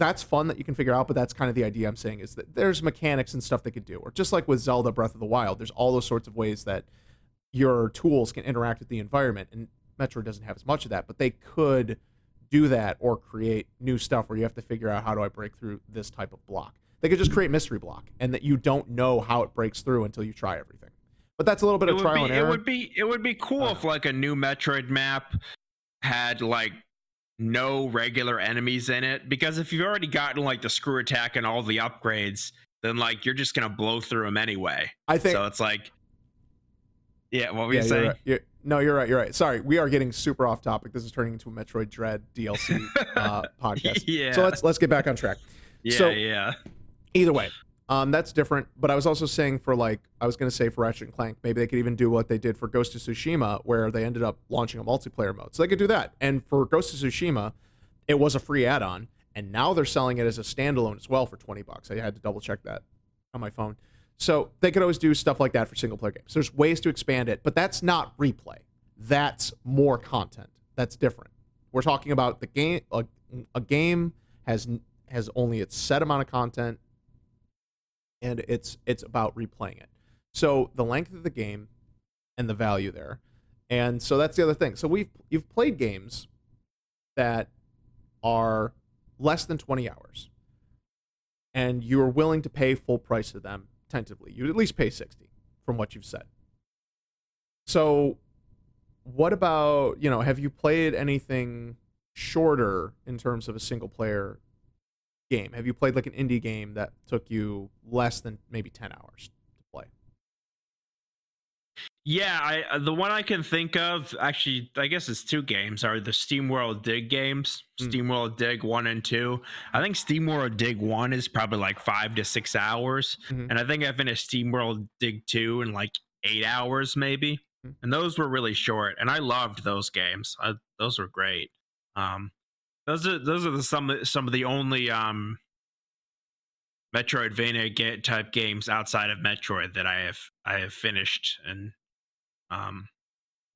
That's fun that you can figure out, but that's kind of the idea I'm saying is that there's mechanics and stuff they could do. Or just like with Zelda Breath of the Wild, there's all those sorts of ways that your tools can interact with the environment, and Metroid doesn't have as much of that, but they could do that or create new stuff where you have to figure out how do I break through this type of block. They could just create mystery block, and that you don't know how it breaks through until you try everything. But that's a little bit it of trial be, and error. It would be, it would be cool uh, if like a new Metroid map had like no regular enemies in it, because if you've already gotten like the screw attack and all the upgrades, then like you're just gonna blow through them anyway. I think so. It's like, yeah, what were yeah, you saying? Right. You're, no, you're right. You're right. Sorry, we are getting super off topic. This is turning into a Metroid Dread D L C uh, podcast. Yeah. So let's let's get back on track. Yeah. So, yeah. Either way, um, that's different. But I was also saying for like I was gonna say for Ratchet and Clank, maybe they could even do what they did for Ghost of Tsushima, where they ended up launching a multiplayer mode. So they could do that. And for Ghost of Tsushima, it was a free add-on, and now they're selling it as a standalone as well for twenty bucks. I had to double check that on my phone. So they could always do stuff like that for single player games. There's ways to expand it, but that's not replay. That's more content. That's different. We're talking about the game. A, a game has has only its set amount of content, and it's it's about replaying it. So the length of the game and the value there. And so that's the other thing. So we've you've played games that are less than twenty hours, and you're willing to pay full price to them tentatively. You'd at least pay sixty from what you've said. So what about, you know, have you played anything shorter in terms of a single player game? Have you played like an indie game that took you less than maybe ten hours to play? Yeah, I the one I can think of, actually, I guess it's two games, are the SteamWorld Dig games, mm. SteamWorld Dig one and two. I think SteamWorld Dig one is probably like five to six hours, mm-hmm. and I think I finished SteamWorld Dig two in like eight hours maybe, mm-hmm. and those were really short, and I loved those games. I, those were great. Um, those are those are the, some some of the only um, Metroidvania get type games outside of Metroid that I have I have finished. And um,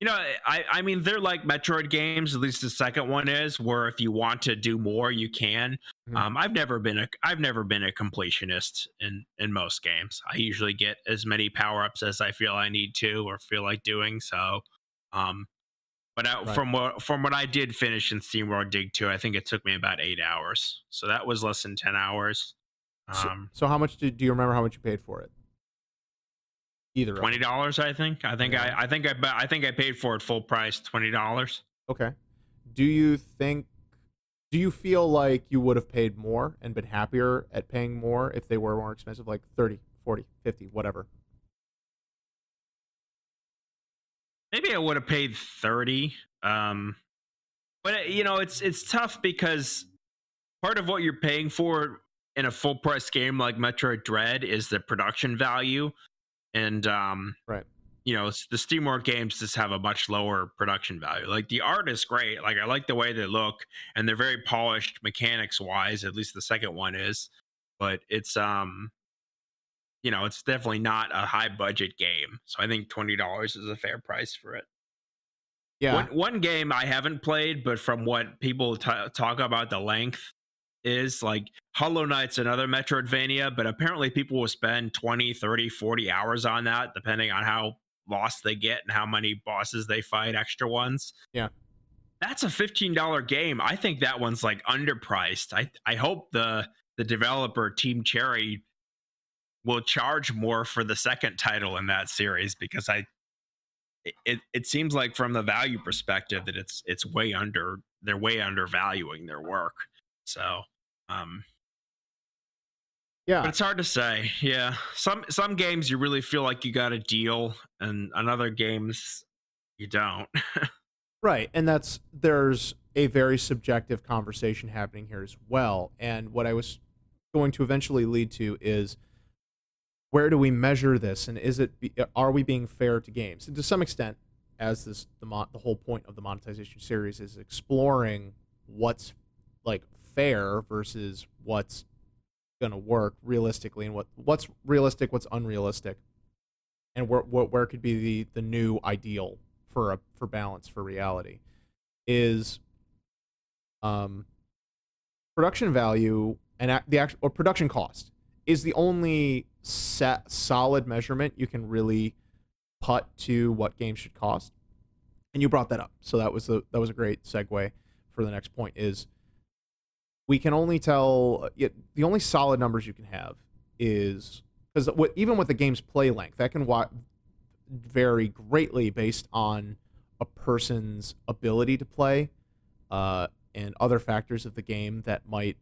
you know, I I mean they're like Metroid games. At least the second one is, where if you want to do more, you can. Mm-hmm. Um, I've never been a I've never been a completionist in in most games. I usually get as many power ups as I feel I need to or feel like doing. So. Um, But I, right. from what from what I did finish in SteamWorld Dig two, I think it took me about eight hours. So that was less than ten hours. Um, so, so how much did, do you remember? How much you paid for it? Either twenty dollars, I think. I think yeah. I, I think I I think I paid for it full price, twenty dollars. Okay. Do you think? Do you feel like you would have paid more and been happier at paying more if they were more expensive, like thirty, forty, fifty, whatever? Maybe I would have paid thirty, um, but you know it's it's tough because part of what you're paying for in a full price game like Metroid Dread is the production value, and um, right, you know it's, the SteamWorld games just have a much lower production value. Like the art is great, like I like the way they look, and they're very polished mechanics wise. At least the second one is, but it's um. You know, it's definitely not a high budget game. So I think twenty dollars is a fair price for it. Yeah. One, one game I haven't played, but from what people t- talk about the length is like Hollow Knight's another Metroidvania, but apparently people will spend twenty, thirty, forty hours on that, depending on how lost they get and how many bosses they fight, extra ones. Yeah. That's a fifteen dollars game. I think that one's like underpriced. I, I hope the, the developer Team Cherry will charge more for the second title in that series, because I it, it, it seems like from the value perspective that it's it's way under, they're way undervaluing their work. So um yeah, but it's hard to say. Yeah, some some games you really feel like you got a deal, and on other games you don't. Right, and that's there's a very subjective conversation happening here as well. And what I was going to eventually lead to is, where do we measure this, and is it be, are we being fair to games? And to some extent, as this the mo- the whole point of the monetization series is exploring what's like fair versus what's going to work realistically, and what what's realistic, what's unrealistic, and where where, where could be the, the new ideal for a for balance, for reality, is um production value and the actual or production cost is the only set solid measurement you can really put to what games should cost. And you brought that up, so that was the that was a great segue for the next point is, we can only tell, the only solid numbers you can have is, because even with the game's play length, that can vary greatly based on a person's ability to play uh, and other factors of the game that might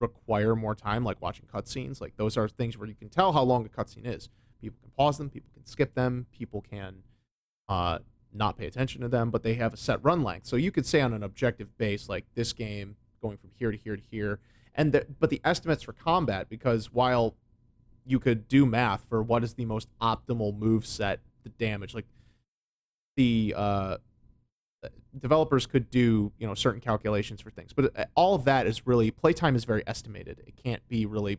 require more time, like watching cutscenes. Like, those are things where you can tell how long a cutscene is. People can pause them, people can skip them, people can uh, not pay attention to them, but they have a set run length. So you could say on an objective base, like, this game going from here to here to here, and the, but the estimates for combat, because while you could do math for what is the most optimal move set, the damage, like the uh, developers could do, you know, certain calculations for things, but all of that is really, playtime is very estimated. It can't be really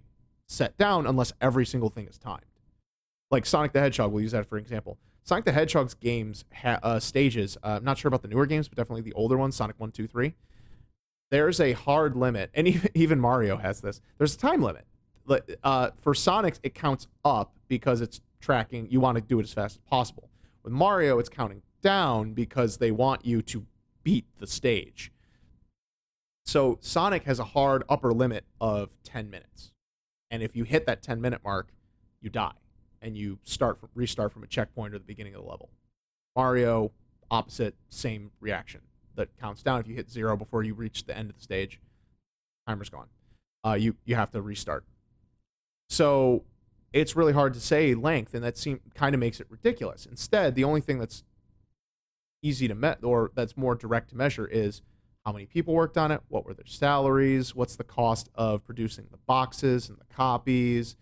set down unless every single thing is timed. Like Sonic the Hedgehog, we'll use that for example. Sonic the Hedgehog's games ha- uh, stages. Uh, I'm not sure about the newer games, but definitely the older ones, Sonic one, two, three. There's a hard limit, and even Mario has this. There's a time limit. Uh, for Sonic, it counts up because it's tracking. You want to do it as fast as possible. With Mario, it's counting down because they want you to beat the stage. So Sonic has a hard upper limit of ten minutes. And if you hit that ten-minute mark, you die. And you start from, restart from a checkpoint or the beginning of the level. Mario, opposite, same reaction. That counts down. If you hit zero before you reach the end of the stage, timer's gone. Uh, you you have to restart. So it's really hard to say length, and that seem kind of makes it ridiculous. Instead, the only thing that's easy to me- or that's more direct to measure is how many people worked on it, what were their salaries, what's the cost of producing the boxes and the copies,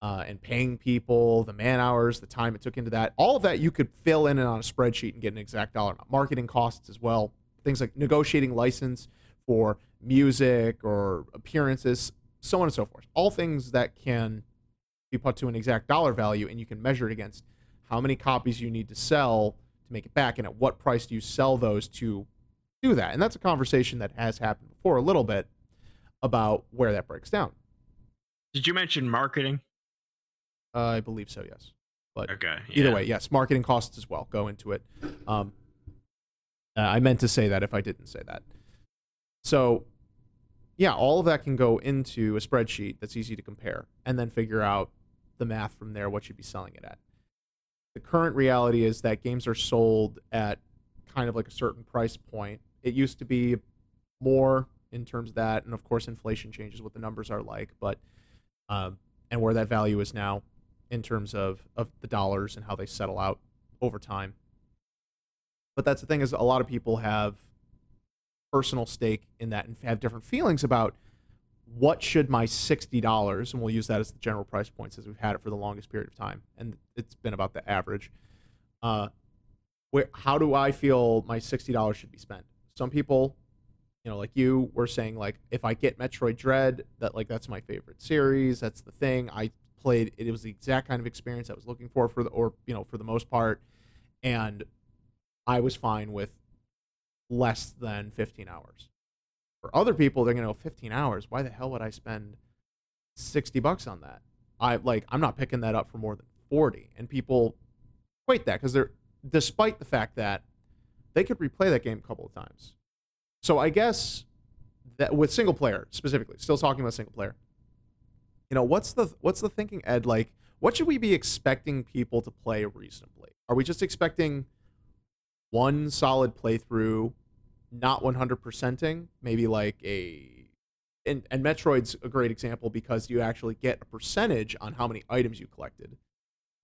uh, and paying people, the man hours, the time it took into that. All of that you could fill in and on a spreadsheet and get an exact dollar amount. Marketing costs as well. Things like negotiating license for music or appearances, so on and so forth. All things that can be put to an exact dollar value, and you can measure it against how many copies you need to sell to make it back, and at what price do you sell those to do that. And that's a conversation that has happened before a little bit about where that breaks down. Did you mention marketing? Uh, I believe so, yes. But okay, yeah. Either way, yes, marketing costs as well go into it. Um, Uh, I meant to say that if I didn't say that. So, yeah, all of that can go into a spreadsheet that's easy to compare and then figure out the math from there, what you'd be selling it at. The current reality is that games are sold at kind of like a certain price point. It used to be more in terms of that, and of course inflation changes what the numbers are like, but um, and where that value is now in terms of, of the dollars and how they settle out over time. But that's the thing, is a lot of people have personal stake in that and have different feelings about what should my sixty dollars, and we'll use that as the general price point since we've had it for the longest period of time, and it's been about the average. Uh, where how do I feel my sixty dollars should be spent? Some people, you know, like you, were saying, like, if I get Metroid Dread, that like that's my favorite series, that's the thing I played. It was the exact kind of experience I was looking for for the or you know for the most part, and I was fine with less than fifteen hours. For other people, they're going to go, fifteen hours? Why the hell would I spend sixty bucks on that? I, like, I'm not picking that up for more than forty. And people equate that because they're, despite the fact that they could replay that game a couple of times. So I guess that with single player specifically, still talking about single player, you know, what's the what's the thinking, Ed? Like, what should we be expecting people to play reasonably? Are we just expecting one solid playthrough, not one hundred percenting, maybe like a... And, and Metroid's a great example because you actually get a percentage on how many items you collected.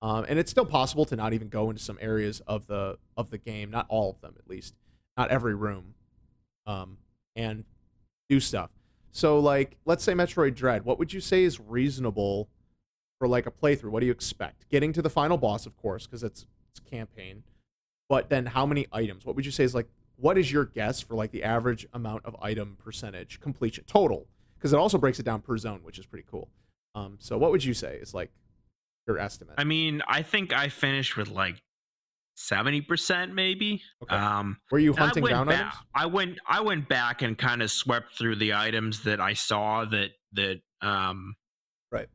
Um, and it's still possible to not even go into some areas of the of the game, not all of them at least, not every room, um, and do stuff. So, like, let's say Metroid Dread. What would you say is reasonable for, like, a playthrough? What do you expect? Getting to the final boss, of course, because it's, it's campaign. But then how many items? What would you say is, like, what is your guess for, like, the average amount of item percentage completion total? Because it also breaks it down per zone, which is pretty cool. Um, so what would you say is, like, your estimate? I mean, I think I finished with, like, seventy percent maybe. Okay. Um, were you hunting down back, items? I went I went back and kind of swept through the items that I saw that that um right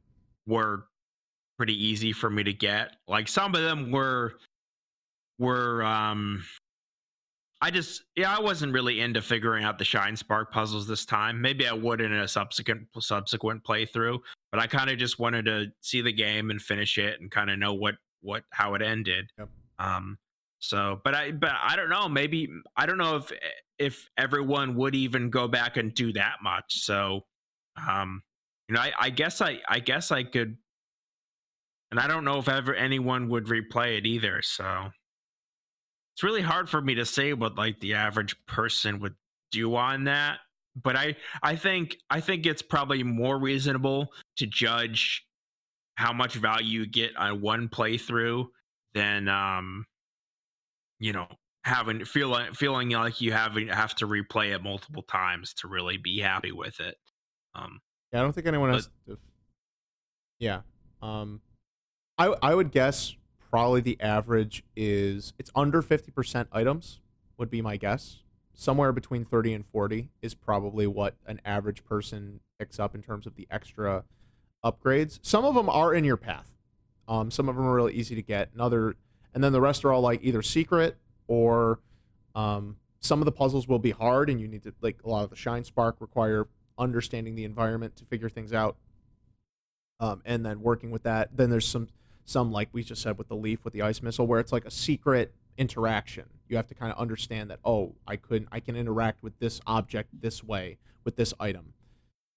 were pretty easy for me to get. Like, some of them were were um I just yeah, I wasn't really into figuring out the Shine Spark puzzles this time. Maybe I would in a subsequent subsequent playthrough, but I kind of just wanted to see the game and finish it and kind of know what what how it ended. Yep. Um, so, but I, but I don't know, maybe, I don't know if, if everyone would even go back and do that much. So, um, you know, I, I guess I, I guess I could, and I don't know if ever anyone would replay it either. So it's really hard for me to say what, like, the average person would do on that. But I, I think, I think it's probably more reasonable to judge how much value you get on one playthrough than um you know having feeling feeling like you have have to replay it multiple times to really be happy with it. Um yeah, I don't think anyone has to, yeah um I I would guess probably the average is it's under fifty percent items would be my guess. Somewhere between thirty and forty is probably what an average person picks up in terms of the extra upgrades. Some of them are in your path. Um, some of them are really easy to get, and other, and then the rest are all, like, either secret or um, some of the puzzles will be hard, and you need to, like, a lot of the Shine Spark require understanding the environment to figure things out, um, and then working with that. Then there's some, some like we just said with the leaf, with the ice missile, where it's like a secret interaction. You have to kind of understand that, oh, I couldn't, I can interact with this object this way with this item.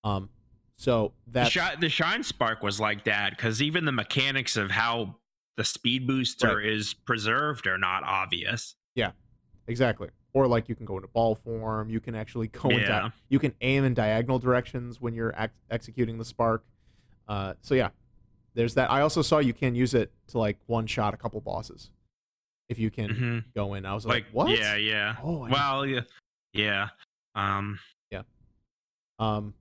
Um, So that the Shine Spark was like that because even the mechanics of how the speed booster right. is preserved are not obvious. Yeah, exactly. Or, like, you can go into ball form. You can actually go yeah. into you can aim in diagonal directions when you're ex- executing the spark. Uh, so yeah, there's that. I also saw you can use it to, like, one shot a couple bosses if you can mm-hmm. go in. I was like, like what? Yeah, yeah. Oh, I well, yeah, yeah. Um, yeah. Um.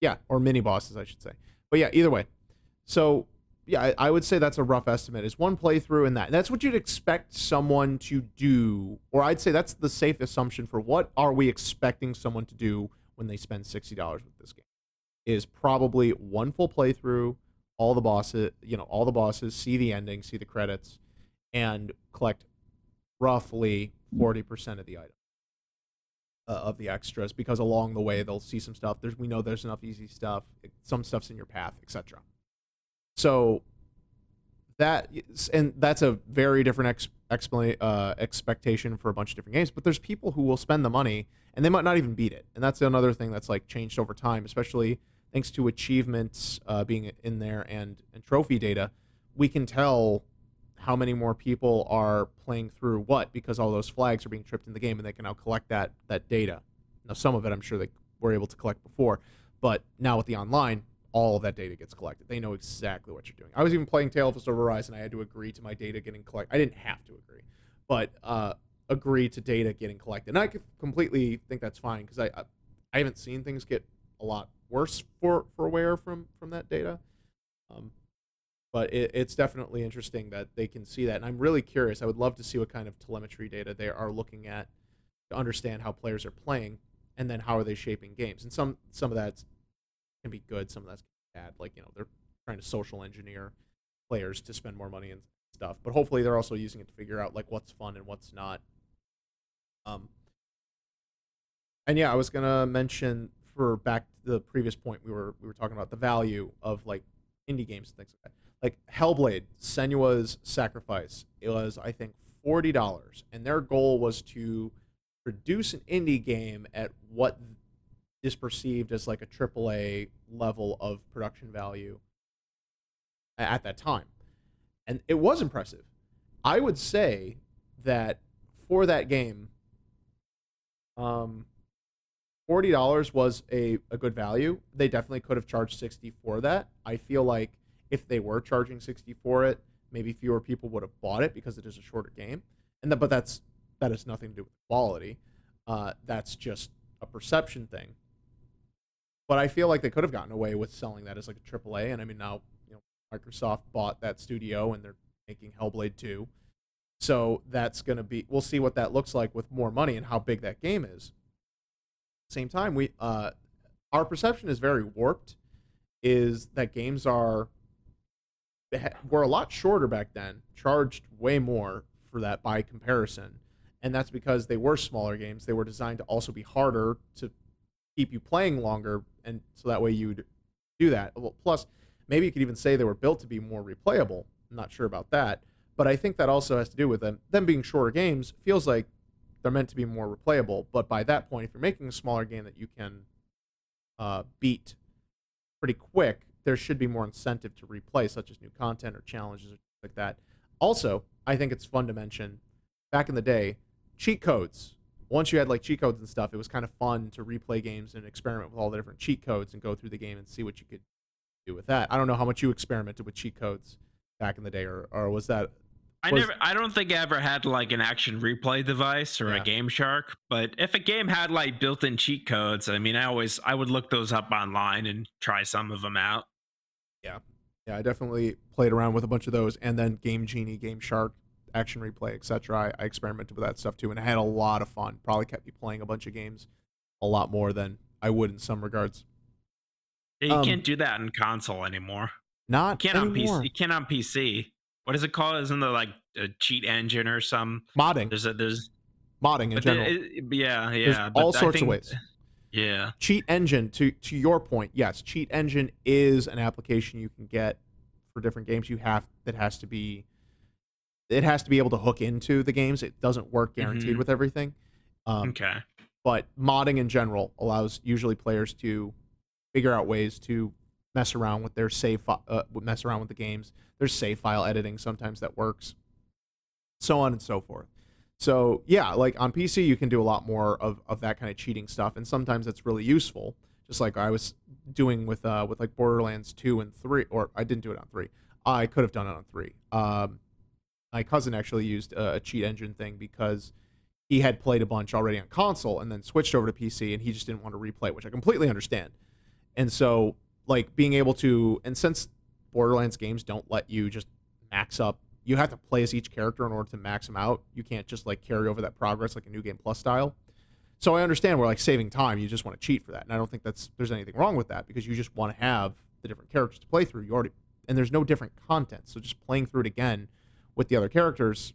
Yeah, or mini bosses, I should say. But yeah, either way. So yeah, I, I would say that's a rough estimate. Is one playthrough and that. And that's what you'd expect someone to do, or I'd say that's the safe assumption for what are we expecting someone to do when they spend sixty dollars with this game. Is probably one full playthrough, all the bosses, you know, all the bosses, see the ending, see the credits, and collect roughly forty percent of the items. Uh, of the extras, because along the way they'll see some stuff. There's, we know there's enough easy stuff. Some stuff's in your path, et cetera. So that is, and that's a very different ex, explain, uh, expectation for a bunch of different games. But there's people who will spend the money and they might not even beat it. And that's another thing that's, like, changed over time, especially thanks to achievements uh, being in there and and trophy data. We can tell how many more people are playing through what, because all those flags are being tripped in the game, and they can now collect that that data. Now, some of it I'm sure they were able to collect before, but now with the online, all of that data gets collected. They know exactly what you're doing. I was even playing Tales of Star Arise, and I had to agree to my data getting collected. I didn't have to agree, but uh, agree to data getting collected. And I completely think that's fine, because I, I I haven't seen things get a lot worse for, for wear from, from that data. Um, But it, it's definitely interesting that they can see that. And I'm really curious. I would love to see what kind of telemetry data they are looking at to understand how players are playing, and then how are they shaping games. And some some of that can be good. Some of that's bad. Like, you know, they're trying to social engineer players to spend more money and stuff. But hopefully they're also using it to figure out, like, what's fun and what's not. Um. And, yeah, I was going to mention, for back to the previous point, we were we were talking about the value of, like, indie games and things like that. Like Hellblade, Senua's Sacrifice, it was, I think, forty dollars, and their goal was to produce an indie game at what is perceived as like a triple A level of production value at that time. And it was impressive. I would say that for that game, um, forty dollars was a, a good value. They definitely could have charged sixty dollars for that. I feel like if they were charging sixty dollars for it, maybe fewer people would have bought it because it is a shorter game. And the, but that's that has nothing to do with quality. Uh, that's just a perception thing. But I feel like they could have gotten away with selling that as like a triple A. And I mean, now you know, Microsoft bought that studio and they're making Hellblade two. So that's going to be, we'll see what that looks like with more money and how big that game is. Same time, we uh, our perception is very warped, is that games are were a lot shorter back then, charged way more for that by comparison, and that's because they were smaller games. They were designed to also be harder to keep you playing longer, and so that way you'd do that. Well, plus, maybe you could even say they were built to be more replayable. I'm not sure about that, but I think that also has to do with them. Them being shorter games feels like they're meant to be more replayable, but by that point, if you're making a smaller game that you can uh, beat pretty quick, there should be more incentive to replay, such as new content or challenges or things like that. Also, I think it's fun to mention, back in the day, cheat codes. Once you had like cheat codes and stuff, it was kind of fun to replay games and experiment with all the different cheat codes and go through the game and see what you could do with that. I don't know how much you experimented with cheat codes back in the day, or, or was that... I never. I don't think I ever had like an action replay device or yeah. a Game Shark. But if a game had like built-in cheat codes, I mean, I always I would look those up online and try some of them out. Yeah, yeah. I definitely played around with a bunch of those, and then Game Genie, Game Shark, action replay, et cetera. I, I experimented with that stuff too, and I had a lot of fun. Probably kept me playing a bunch of games, a lot more than I would in some regards. Yeah, you um, can't do that in console anymore. Not you can't anymore. On P C. You can't on P C. What is it called? Isn't there like a cheat engine or some modding? There's a, there's modding in general. It, yeah, yeah. There's all sorts think, of ways. Yeah. Cheat Engine. To to your point, yes, Cheat Engine is an application you can get for different games. You have that has to be, it has to be able to hook into the games. It doesn't work guaranteed mm-hmm. with everything. Um, okay. But modding in general allows usually players to figure out ways to mess around with their save, uh, mess around with the games. There's save file editing sometimes that works, so on and so forth. So yeah, like on P C, you can do a lot more of, of that kind of cheating stuff, and sometimes it's really useful. Just like I was doing with uh with like Borderlands two and three, or I didn't do it on three. I could have done it on three. Um, my cousin actually used a, a cheat engine thing because he had played a bunch already on console and then switched over to P C, and he just didn't want to replay, which I completely understand. And so, like being able to, and since Borderlands games don't let you just max up, you have to play as each character in order to max them out. You can't just like carry over that progress like a New Game Plus style. So I understand we're like saving time. You just want to cheat for that. And I don't think that's there's anything wrong with that, because you just want to have the different characters to play through. You already, and there's no different content. So just playing through it again with the other characters,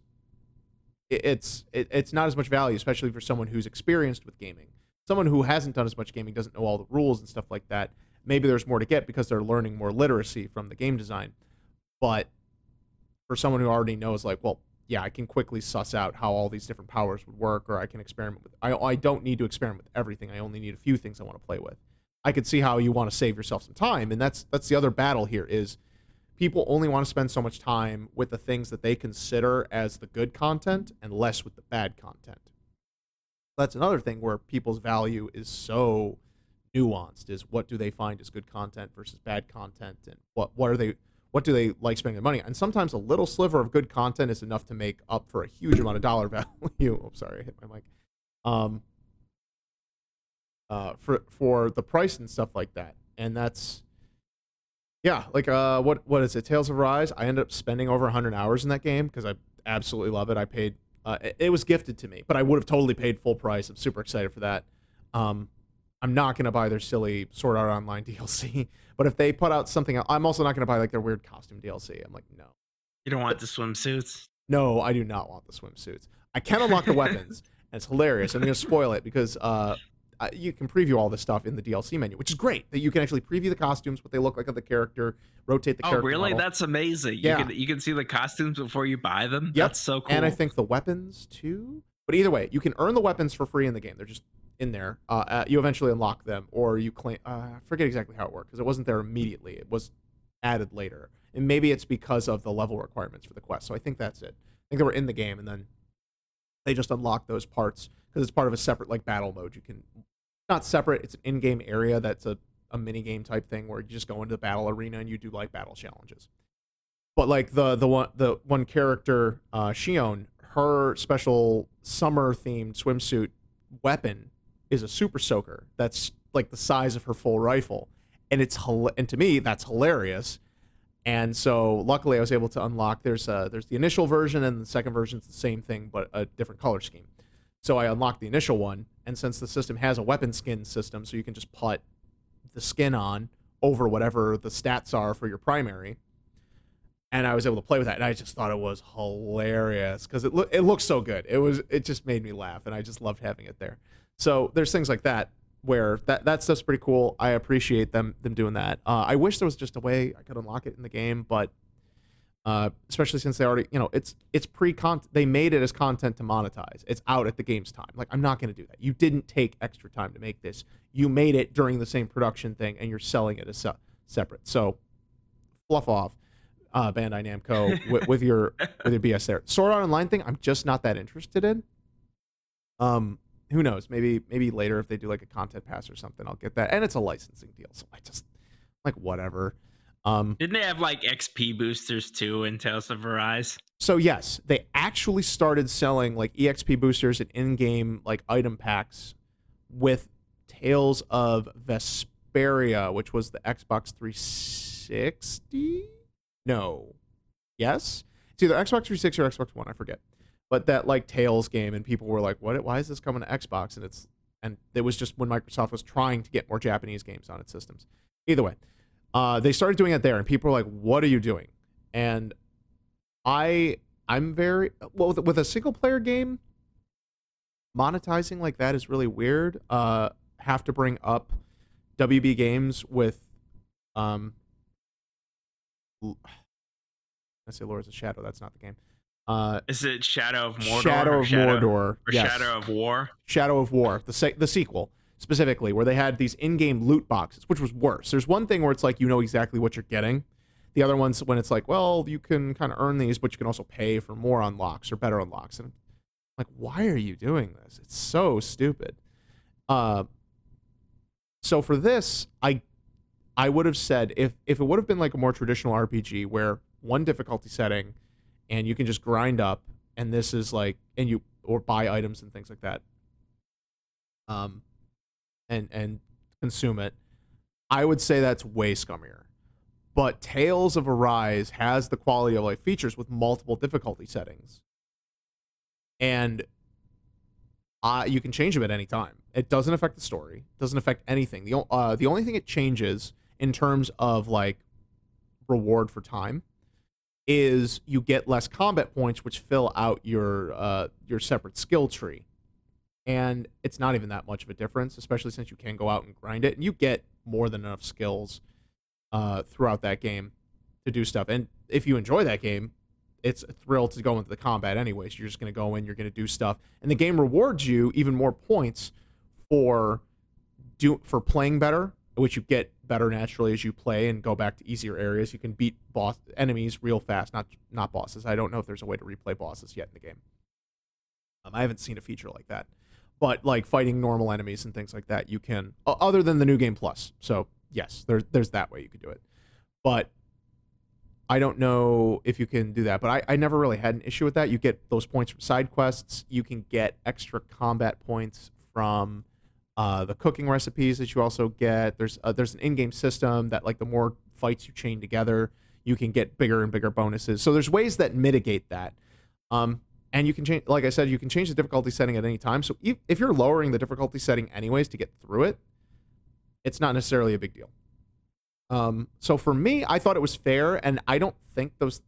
it, it's it, it's not as much value, especially for someone who's experienced with gaming. Someone who hasn't done as much gaming, doesn't know all the rules and stuff like that, maybe there's more to get because they're learning more literacy from the game design. But for someone who already knows, like, well, yeah, I can quickly suss out how all these different powers would work, or I can experiment with... I, I don't need to experiment with everything. I only need a few things I want to play with. I could see how you want to save yourself some time, and that's that's the other battle here, is people only want to spend so much time with the things that they consider as the good content and less with the bad content. That's another thing where people's value is so... nuanced, is what do they find is good content versus bad content, and what what are they what do they like spending their money on? And sometimes a little sliver of good content is enough to make up for a huge amount of dollar value. Oh, sorry, I hit my mic. Um, uh, for for the price and stuff like that, and that's yeah, like uh, what what is it? Tales of Arise. I ended up spending over one hundred hours in that game because I absolutely love it. I paid uh, it, it was gifted to me, but I would have totally paid full price. I'm super excited for that. Um. I'm not going to buy their silly Sword Art Online D L C, but if they put out something else, I'm also not going to buy like their weird costume D L C. I'm like, no. You don't want the swimsuits? No, I do not want the swimsuits. I can unlock the weapons, and it's hilarious. I'm going to spoil it because uh, uh, you can preview all this stuff in the D L C menu, which is great, that you can actually preview the costumes, what they look like of the character, rotate the oh, character. Oh, really? Model. That's amazing. Yeah. You can, you can see the costumes before you buy them. Yep. That's so cool. And I think the weapons too. But either way, you can earn the weapons for free in the game. They're just in there. Uh, uh, you eventually unlock them, or you claim. Uh, I forget exactly how it worked because it wasn't there immediately. It was added later, and maybe it's because of the level requirements for the quest. So I think that's it. I think they were in the game, and then they just unlock those parts because it's part of a separate like battle mode. You can not separate. It's an in-game area that's a a mini game type thing where you just go into the battle arena and you do like battle challenges. But like the the one the one character, uh, Shion. Her special summer-themed swimsuit weapon is a super soaker that's like the size of her full rifle, and it's and to me that's hilarious. And so luckily I was able to unlock. There's a, there's the initial version and the second version's the same thing but a different color scheme. So I unlocked the initial one, and since the system has a weapon skin system, so you can just put the skin on over whatever the stats are for your primary. And I was able to play with that, and I just thought it was hilarious because it lo it looks so good. It was it just made me laugh, and I just loved having it there. So there's things like that where that that stuff's pretty cool. I appreciate them them doing that. Uh, I wish there was just a way I could unlock it in the game, but uh, especially since they already, you know, it's it's pre con they made it as content to monetize. It's out at the game's time. Like, I'm not going to do that. You didn't take extra time to make this. You made it during the same production thing, and you're selling it as se separate. So fluff off. Uh, Bandai Namco with, with your with your B S there. Sword Art Online thing, I'm just not that interested in. Um, who knows? Maybe maybe later if they do like a content pass or something, I'll get that. And it's a licensing deal, so I just like whatever. Um, Didn't they have like X P boosters too in Tales of Arise? So yes, they actually started selling like E X P boosters and in-game like item packs with Tales of Vesperia, which was the Xbox three sixty. No. Yes? It's either Xbox three sixty or Xbox One, I forget. But that like Tales game, and people were like, "What? Why is this coming to Xbox?" And it's and it was just when Microsoft was trying to get more Japanese games on its systems. Either way, uh, they started doing it there, and people were like, "What are you doing?" And I I'm very well with, with a single player game. Monetizing like that is really weird. Uh, have to bring up W B Games with um. I say Lords of Shadow. That's not the game. Uh, Is it Shadow of Mordor? Shadow of Shadow, Mordor, or yes. Shadow of War. Shadow of War, the se the sequel specifically, where they had these in-game loot boxes, which was worse. There's one thing where it's like you know exactly what you're getting. The other one's when it's like, well, you can kind of earn these, but you can also pay for more unlocks or better unlocks. And I'm like, why are you doing this? It's so stupid. Uh, so for this, I. I would have said if if it would have been like a more traditional R P G where one difficulty setting and you can just grind up, and this is like and you or buy items and things like that um and and consume it, I would say that's way scummier. But Tales of Arise has the quality of life features with multiple difficulty settings, and Uh, you can change them at any time. It doesn't affect the story. Doesn't affect anything. The uh, the only thing it changes in terms of like reward for time is you get less combat points, which fill out your uh, your separate skill tree. And it's not even that much of a difference, especially since you can go out and grind it, and you get more than enough skills uh, throughout that game to do stuff. And if you enjoy that game, it's a thrill to go into the combat anyways. You're just going to go in, you're going to do stuff, and the game rewards you even more points for do for playing better, which you get better naturally as you play and go back to easier areas. You can beat boss enemies real fast, not not bosses. I don't know if there's a way to replay bosses yet in the game. Um, I haven't seen a feature like that, but like fighting normal enemies and things like that, you can, other than the New Game Plus. So yes, there, there's that way you could do it, but I don't know if you can do that, but I, I never really had an issue with that. You get those points from side quests. You can get extra combat points from uh, the cooking recipes that you also get. There's uh, there's an in-game system that, like, the more fights you chain together, you can get bigger and bigger bonuses. So there's ways that mitigate that. Um, and you can change, like I said, you can change the difficulty setting at any time. So if, if you're lowering the difficulty setting anyways to get through it, it's not necessarily a big deal. Um, so for me, I thought it was fair, and I don't think those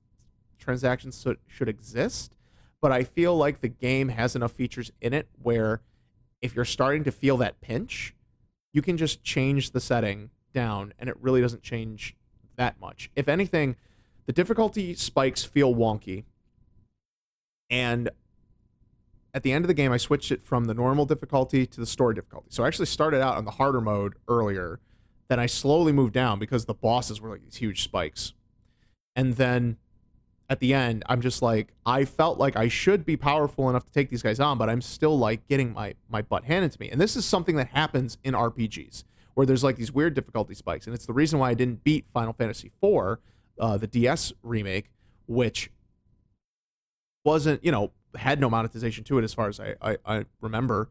transactions should exist, but I feel like the game has enough features in it where if you're starting to feel that pinch, you can just change the setting down, and it really doesn't change that much. If anything, the difficulty spikes feel wonky, and at the end of the game, I switched it from the normal difficulty to the story difficulty. So I actually started out on the harder mode earlier, then I slowly moved down because the bosses were like these huge spikes. And then at the end, I'm just like, I felt like I should be powerful enough to take these guys on, but I'm still like getting my, my butt handed to me. And this is something that happens in R P Gs, where there's like these weird difficulty spikes. And it's the reason why I didn't beat Final Fantasy four, uh, the D S remake, which wasn't, you know, had no monetization to it as far as I, I, I remember.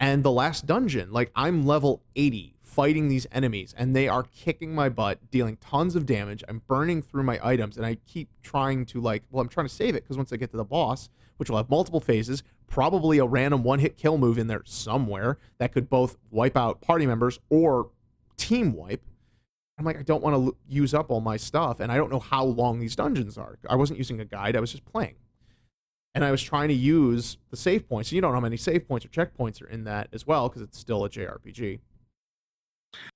And the last dungeon, like I'm level eighty fighting these enemies and they are kicking my butt, dealing tons of damage. I'm burning through my items and I keep trying to like, well, I'm trying to save it because once I get to the boss, which will have multiple phases, probably a random one-hit kill move in there somewhere that could both wipe out party members or team wipe. I'm like, I don't want to use up all my stuff and I don't know how long these dungeons are. I wasn't using a guide, I was just playing. And I was trying to use the save points. You don't know how many save points or checkpoints are in that as well, because it's still a J R P G.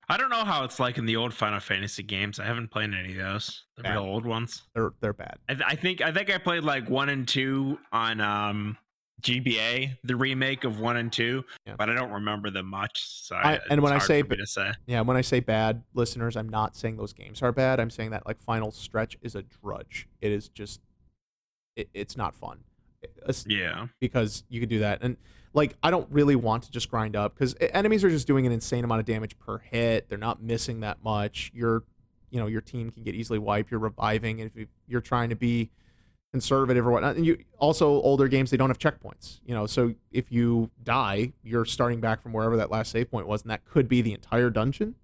I don't know how it's like in the old Final Fantasy games. I haven't played any of those, the bad. real old ones. They're they're bad. I, th- I think I think I played like one and two on um, G B A, the remake of one and two, yeah. But I don't remember them much. So I, and when I say, b- say, yeah, when I say bad, listeners, I'm not saying those games are bad. I'm saying that like Final Stretch is a drudge. It is just, it, it's not fun. Yeah, because you could do that, and like I don't really want to just grind up because enemies are just doing an insane amount of damage per hit. They're not missing that much. Your, you know, your team can get easily wiped. You're reviving, and if you're trying to be conservative or whatnot, and you also older games they don't have checkpoints. You know, so if you die, you're starting back from wherever that last save point was, and that could be the entire dungeon,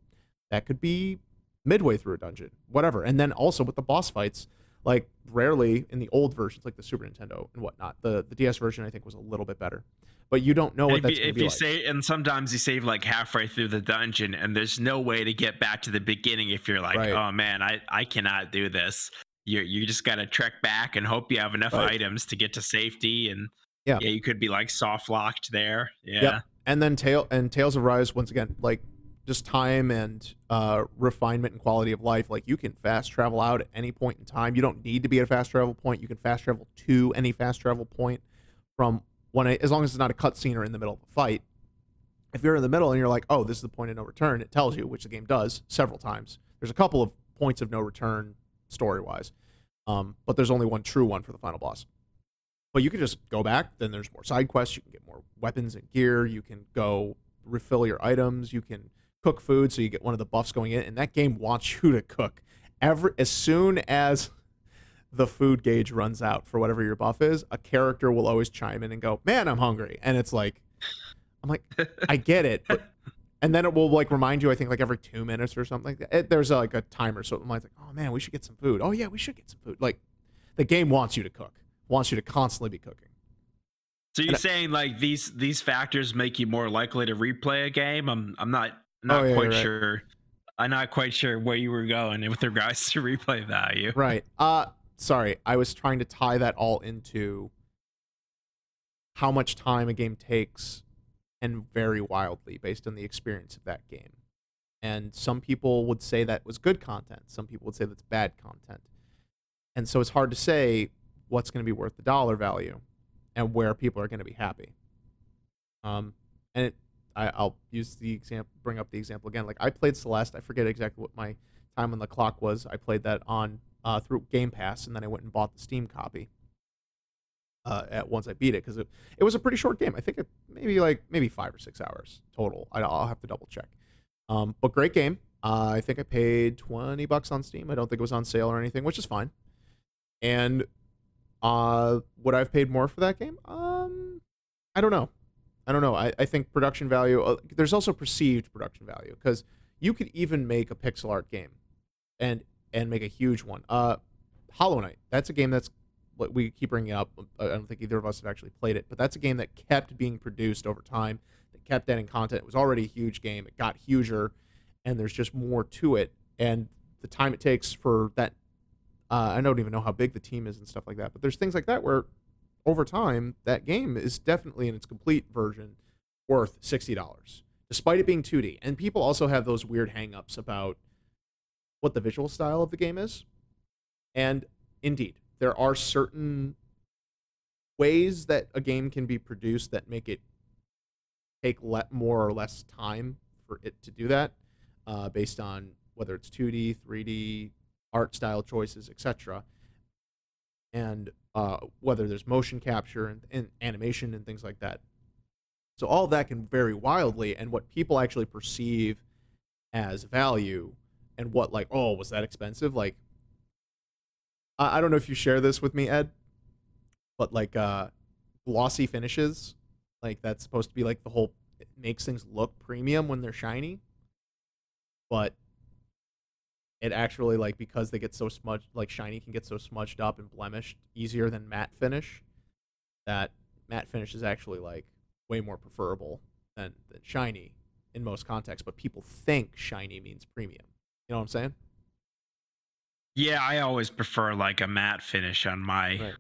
that could be midway through a dungeon, whatever. And then also with the boss fights. Like, rarely in the old versions, like the Super Nintendo and whatnot, the, the D S version, I think, was a little bit better. But you don't know what that's going to be like. Say, and sometimes you save, like, halfway through the dungeon, and there's no way to get back to the beginning if you're like, right. oh, man, I, I cannot do this. You you just got to trek back and hope you have enough right. items to get to safety. And, yeah, yeah you could be, like, soft-locked there. Yeah. Yep. And then Tale, and Tales of Arise, once again, like, just time and uh, refinement and quality of life. Like you can fast travel out at any point in time. You don't need to be at a fast travel point. You can fast travel to any fast travel point from when, I, as long as it's not a cutscene or in the middle of a fight. If you're in the middle and you're like, oh, this is the point of no return, it tells you, which the game does several times. There's a couple of points of no return story-wise, um, but there's only one true one for the final boss. But you can just go back. Then there's more side quests. You can get more weapons and gear. You can go refill your items. You can cook food, so you get one of the buffs going in, and that game wants you to cook every as soon as the food gauge runs out for whatever your buff is. A character will always chime in and go, man, I'm hungry, and it's like, I'm like, I get it, but, and then it will like remind you, I think like every two minutes or something like that. It, there's a, like a timer, so I'm like, oh man, we should get some food. Oh yeah, we should get some food. Like the game wants you to cook, wants you to constantly be cooking. So you're and saying I, like these these factors make you more likely to replay a game? I'm I'm not. Not oh, yeah, quite right. sure. I'm not quite sure where you were going with regards to replay value. Right. Uh, sorry. I was trying to tie that all into how much time a game takes and vary wildly based on the experience of that game. And some people would say that was good content. Some people would say that's bad content. And so it's hard to say what's going to be worth the dollar value and where people are going to be happy. Um, and it, I, I'll use the example, bring up the example again. Like I played Celeste. I forget exactly what my time on the clock was. I played that on uh, through Game Pass, and then I went and bought the Steam copy. Uh, at once I beat it because it, it was a pretty short game. I think it, maybe like maybe five or six hours total. I, I'll have to double check. Um, but great game. Uh, I think I paid twenty bucks on Steam. I don't think it was on sale or anything, which is fine. And uh, would I've paid more for that game? Um, I don't know. I don't know. I, I think production value, uh, there's also perceived production value because you could even make a pixel art game and and make a huge one. Uh, Hollow Knight, that's a game that's, we keep bringing up, I don't think either of us have actually played it, but that's a game that kept being produced over time, that kept adding content. It was already a huge game, it got huger, and there's just more to it. And the time it takes for that, uh, I don't even know how big the team is and stuff like that, but there's things like that where over time, that game is definitely in its complete version worth sixty dollars, despite it being two D. And people also have those weird hang-ups about what the visual style of the game is. And indeed, there are certain ways that a game can be produced that make it take le- more or less time for it to do that, uh, based on whether it's two D, three D, art style choices, et cetera, and uh, whether there's motion capture and, and animation and things like that. So all of that can vary wildly, and what people actually perceive as value and what, like, oh, was that expensive? Like, I, I don't know if you share this with me, Ed, but like uh, glossy finishes, like that's supposed to be like the whole, it makes things look premium when they're shiny, but it actually, like, because they get so smudged, like shiny can get so smudged up and blemished easier than matte finish, that matte finish is actually like way more preferable than, than shiny in most contexts, but people think shiny means premium. You know what I'm saying? Yeah, I always prefer like a matte finish on my right.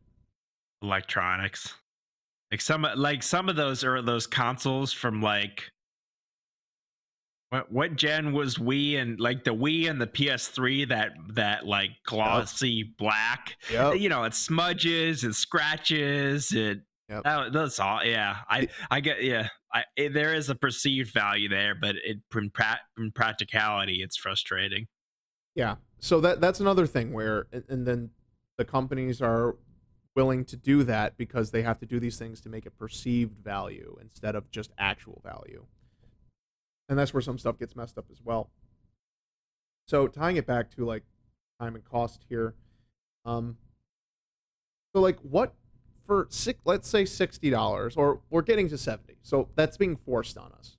electronics. Like some, like some of those are those consoles from like, What what gen was Wii, and like the Wii and the P S three, that that like glossy yep. black, yep. you know, it smudges and scratches and yep. that, that's all. Yeah, I I get yeah. I it, there is a perceived value there, but it in, pra- in practicality, it's frustrating. Yeah, so that that's another thing where, and then the companies are willing to do that because they have to do these things to make a perceived value instead of just actual value. And that's where some stuff gets messed up as well. So tying it back to like time and cost here, um, so like what for six? Let's say sixty dollars, or we're getting to seventy. So that's being forced on us.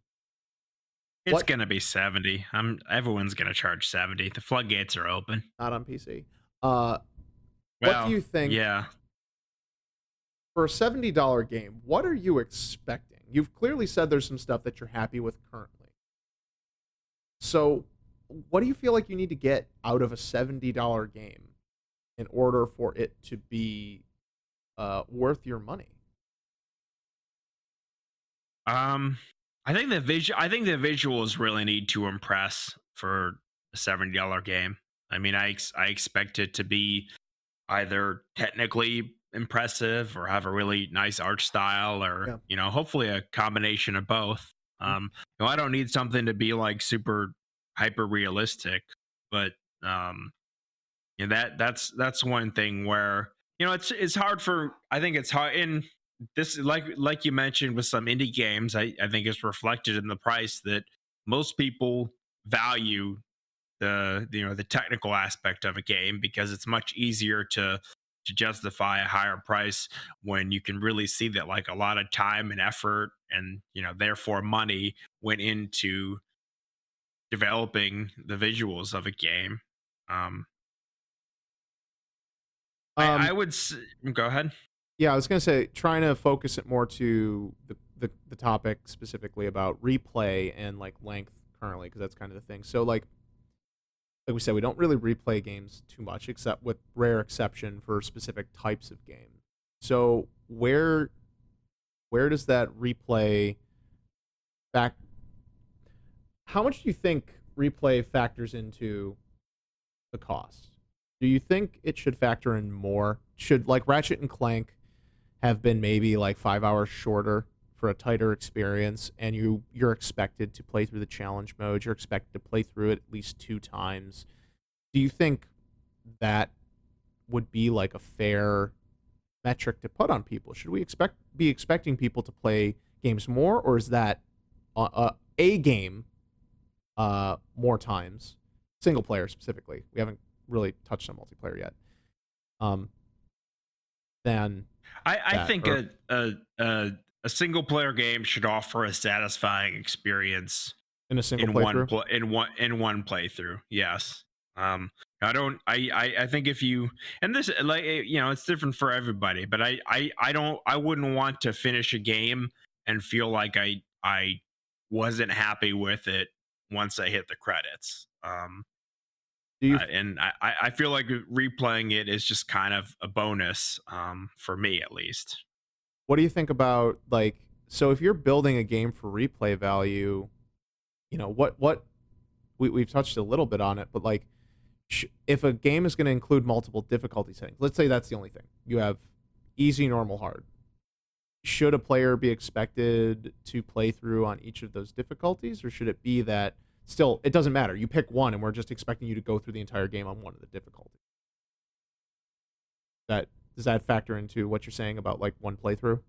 It's what, gonna be seventy. I'm everyone's gonna charge seventy. The floodgates are open. Not on P C. Uh, well, what do you think? Yeah. For a seventy dollar game, what are you expecting? You've clearly said there's some stuff that you're happy with currently. So what do you feel like you need to get out of a seventy dollars game in order for it to be uh, worth your money? Um, I think the visu- I think the visuals really need to impress for a seventy dollars game. I mean, I ex- I expect it to be either technically impressive or have a really nice art style, or yeah. you know, hopefully a combination of both. Um, you know, I don't need something to be like super hyper realistic, but um, you know, that that's that's one thing where, you know, it's it's hard for, I think it's hard in this, like like you mentioned with some indie games, I, I think it's reflected in the price that most people value the, you know, the technical aspect of a game, because it's much easier to to justify a higher price when you can really see that like a lot of time and effort and, you know, therefore money went into developing the visuals of a game. Um, um I, I would s- go ahead. Yeah, I was gonna say trying to focus it more to the the, the topic specifically about replay and like length currently, because that's kind of the thing. So like. Like we said, we don't really replay games too much, except with rare exception for specific types of games. So where where does that replay back? How much do you think replay factors into the cost? Do you think it should factor in more? Should like Ratchet and Clank have been maybe like five hours shorter for a tighter experience, and you, you're expected to play through the challenge mode, you're expected to play through it at least two times. Do you think that would be like a fair metric to put on people? Should we expect be expecting people to play games more, or is that a, a, a game uh, more times? Single player specifically. We haven't really touched on multiplayer yet. Um, then I, I that, think or, a... a, a A single-player game should offer a satisfying experience in a single in playthrough. One pl- in one in one playthrough, yes. Um, I don't. I, I, I think if you and this, like, you know, it's different for everybody. But I, I, I don't. I wouldn't want to finish a game and feel like I I wasn't happy with it once I hit the credits. Um, Do you... uh, and I, I feel like replaying it is just kind of a bonus, um, for me at least. What do you think about like So if you're building a game for replay value, you know, what, what we, we've touched a little bit on it, but like sh- if a game is going to include multiple difficulty settings, let's say that's the only thing. You have easy, normal, hard. Should a player be expected to play through on each of those difficulties, or should it be that still, it doesn't matter. You pick one and we're just expecting you to go through the entire game on one of the difficulties? That, does that factor into what you're saying about like one playthrough?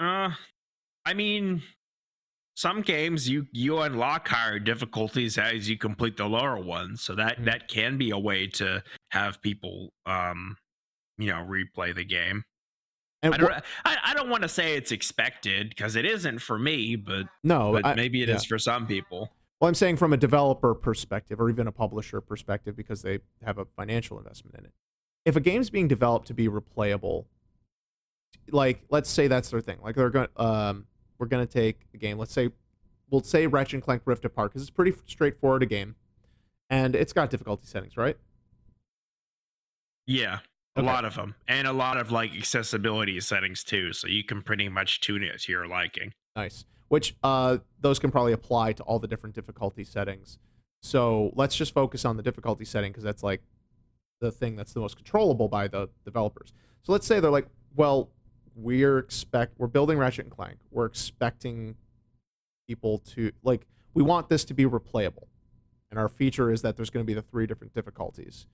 Uh, I mean, some games you, you unlock higher difficulties as you complete the lower ones. So that, mm-hmm. that can be a way to have people, um, you know, replay the game. And I don't, wh- I, I don't want to say it's expected because it isn't for me, but, no, but I, maybe it yeah. is for some people. Well, I'm saying from a developer perspective or even a publisher perspective, because they have a financial investment in it. If a game's being developed to be replayable, like let's say that's their thing. Like they're going, um, we're going to take a game. Let's say we'll say Ratchet and Clank Rift Apart because it's pretty straightforward a game, and it's got difficulty settings, right? Yeah, a okay. lot of them, and a lot of like accessibility settings too. So you can pretty much tune it to your liking. Nice. Which uh, those can probably apply to all the different difficulty settings. So let's just focus on the difficulty setting because that's like the thing that's the most controllable by the developers. So let's say they're like, well, we're expect we're building Ratchet and Clank. We're expecting people to like we want this to be replayable, and our feature is that there's going to be the three different difficulties.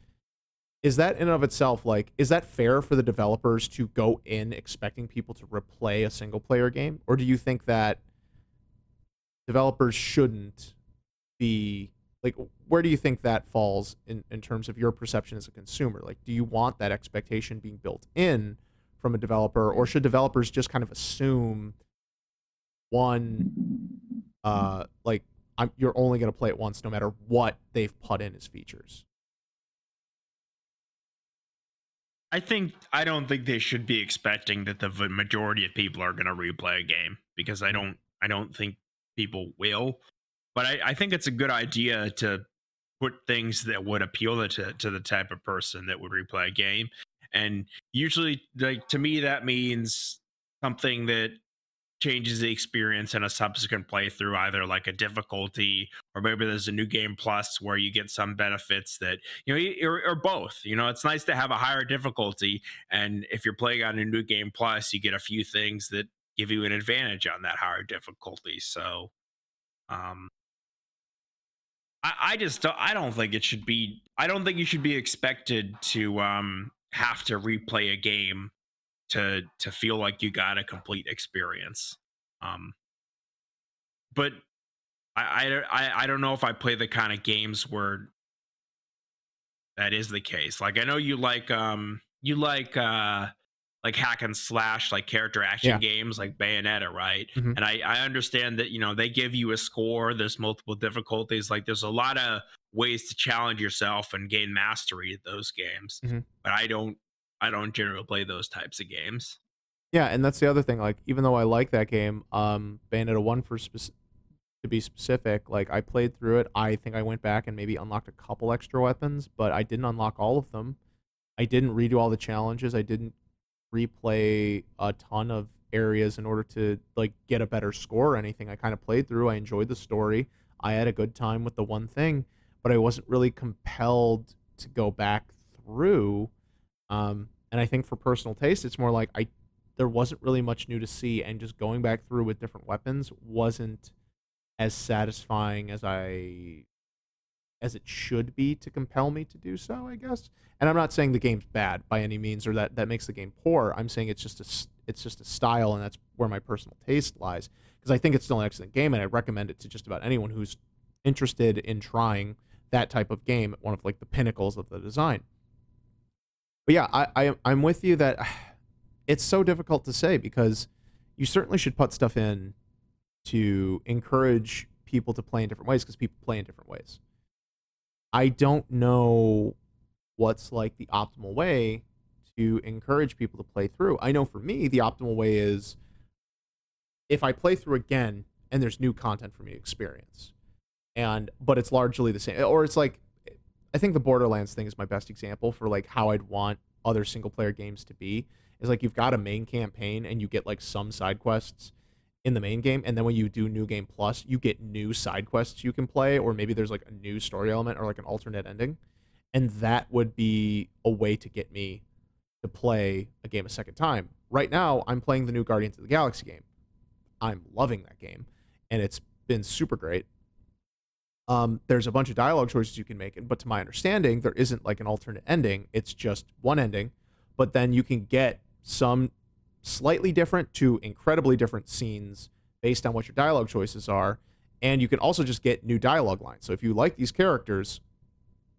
Is that in and of itself like is that fair for the developers to go in expecting people to replay a single player game, or do you think that developers shouldn't be like? Where do you think that falls in in terms of your perception as a consumer? Like, do you want that expectation being built in from a developer, or should developers just kind of assume one uh like I'm, you're only going to play it once no matter what they've put in as features? I think I don't think they should be expecting that the majority of people are going to replay a game, because I don't I don't think people will, but I, I think it's a good idea to put things that would appeal to to the type of person that would replay a game. And usually, like, to me, that means something that changes the experience in a subsequent playthrough, either like a difficulty, or maybe there's a new game plus where you get some benefits that, you know, or, or both. You know, it's nice to have a higher difficulty, and if you're playing on a new game plus, you get a few things that give you an advantage on that higher difficulty. So, um, I, I just don't, I don't think it should be. I don't think you should be expected to um. have to replay a game to to feel like you got a complete experience. Um but I, I I don't know if I play the kind of games where that is the case. Like, I know you like um you like uh like hack and slash, like character action yeah. games like Bayonetta, right? Mm-hmm. And I I understand that, you know, they give you a score, there's multiple difficulties, like there's a lot of ways to challenge yourself and gain mastery at those games. Mm-hmm. But I don't I don't generally play those types of games. Yeah, and that's the other thing. Like, even though I like that game, um, Bayonetta one for spe- to be specific, like I played through it. I think I went back and maybe unlocked a couple extra weapons, but I didn't unlock all of them. I didn't redo all the challenges. I didn't replay a ton of areas in order to like get a better score or anything. I kind of played through. I enjoyed the story. I had a good time with the one thing, but I wasn't really compelled to go back through. Um, and I think for personal taste, it's more like I there wasn't really much new to see, and just going back through with different weapons wasn't as satisfying as I as it should be to compel me to do so, I guess. And I'm not saying the game's bad by any means, or that that makes the game poor. I'm saying it's just a, it's just a style, and that's where my personal taste lies, because I think it's still an excellent game, and I recommend it to just about anyone who's interested in trying that type of game at one of like the pinnacles of the design. But yeah, I, I I'm with you that it's so difficult to say, because you certainly should put stuff in to encourage people to play in different ways, because people play in different ways. I don't know what's like the optimal way to encourage people to play through. I know for me, the optimal way is if I play through again and there's new content for me to experience. And, but it's largely the same, or it's like, I think the Borderlands thing is my best example for like how I'd want other single player games to be. is like you've got a main campaign and you get like some side quests in the main game, and then when you do New Game Plus, you get new side quests you can play, or maybe there's like a new story element or like an alternate ending, and that would be a way to get me to play a game a second time. Right now, I'm playing the new Guardians of the Galaxy game. I'm loving that game, and it's been super great. Um, there's a bunch of dialogue choices you can make, but to my understanding, there isn't like an alternate ending. It's just one ending, but then you can get some slightly different to incredibly different scenes based on what your dialogue choices are, and you can also just get new dialogue lines. So if you like these characters,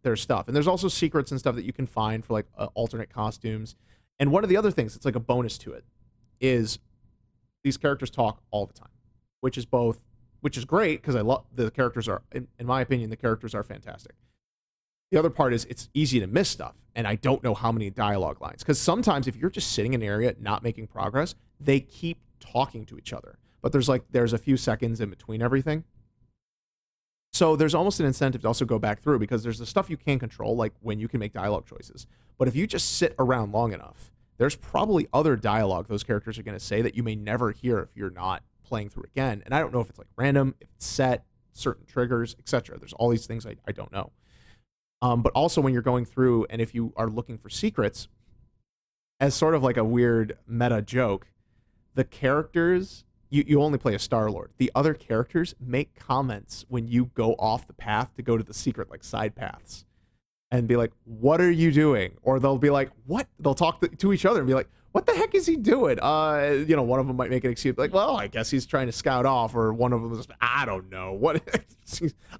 there's stuff. And there's also secrets and stuff that you can find for like uh, alternate costumes. And one of the other things that's like a bonus to it is these characters talk all the time, which is both, which is great because I love the characters are, in, in my opinion, the characters are fantastic. The other part is it's easy to miss stuff, and I don't know how many dialogue lines, because sometimes if you're just sitting in an area not making progress, they keep talking to each other, but there's like there's a few seconds in between everything. So there's almost an incentive to also go back through, because there's the stuff you can control, like when you can make dialogue choices. But if you just sit around long enough, there's probably other dialogue those characters are going to say that you may never hear if you're not playing through again. And I don't know if it's like random, if it's set, certain triggers, et cetera. There's all these things I, I don't know. Um, but also when you're going through, and if you are looking for secrets, as sort of like a weird meta joke, the characters... You, you only play a Star-Lord. The other characters make comments when you go off the path to go to the secret, like side paths, and be like, what are you doing? Or they'll be like, what? They'll talk to, to each other and be like, what the heck is he doing? Uh, you know, one of them might make an excuse, like, well, I guess he's trying to scout off, or one of them is, I don't know. What?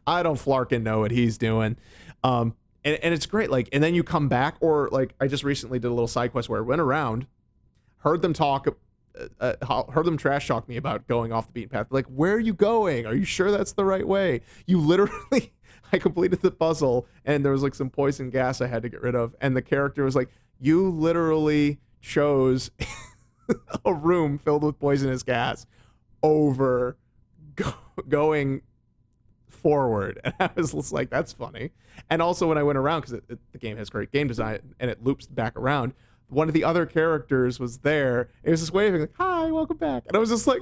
I don't flarkin' know what he's doing. Um, and, and it's great. Like, and then you come back, or like, I just recently did a little side quest where I went around, heard them talk, Uh, heard them trash talk me about going off the beaten path. Like, where are you going? Are you sure that's the right way? You literally, I completed the puzzle, and there was like some poison gas I had to get rid of, and the character was like, you literally chose a room filled with poisonous gas over go- going forward. And I was just like, that's funny. And also when I went around, because the game has great game design and it loops back around, one of the other characters was there. It was just waving, like, hi, welcome back. And I was just like,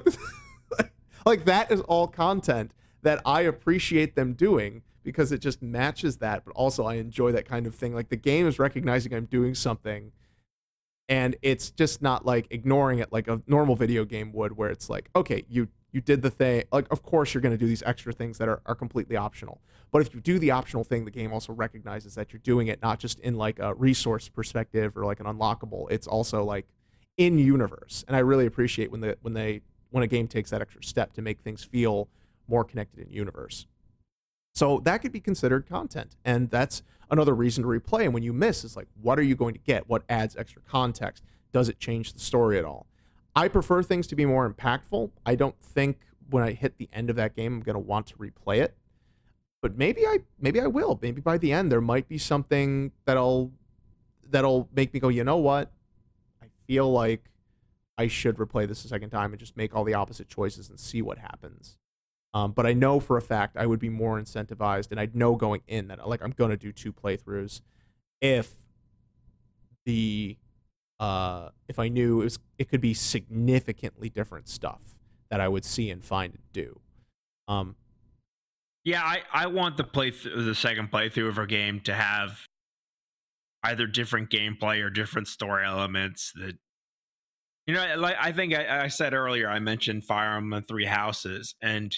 like, that is all content that I appreciate them doing, because it just matches that. But also I enjoy that kind of thing. Like, the game is recognizing I'm doing something, and it's just not like ignoring it like a normal video game would, where it's like, okay, you, you did the thing. Like, of course you're going to do these extra things that are, are completely optional. But if you do the optional thing, the game also recognizes that you're doing it not just in like a resource perspective or like an unlockable. It's also like in universe. And I really appreciate when the when they when a game takes that extra step to make things feel more connected in universe. So that could be considered content, and that's another reason to replay. And when you miss, it's like, what are you going to get? What adds extra context? Does it change the story at all? I prefer things to be more impactful. I don't think when I hit the end of that game, I'm going to want to replay it. But maybe I maybe I will. Maybe by the end, there might be something that'll that'll make me go, you know what? I feel like I should replay this a second time and just make all the opposite choices and see what happens. Um, but I know for a fact I would be more incentivized, and I'd know going in that, like, I'm going to do two playthroughs if the... Uh, if I knew it was, it could be significantly different stuff that I would see and find and do. Um, yeah, I, I want the playthrough, the second playthrough of a game to have either different gameplay or different story elements that, you know, like I think I, I said earlier, I mentioned Fire Emblem Three Houses, and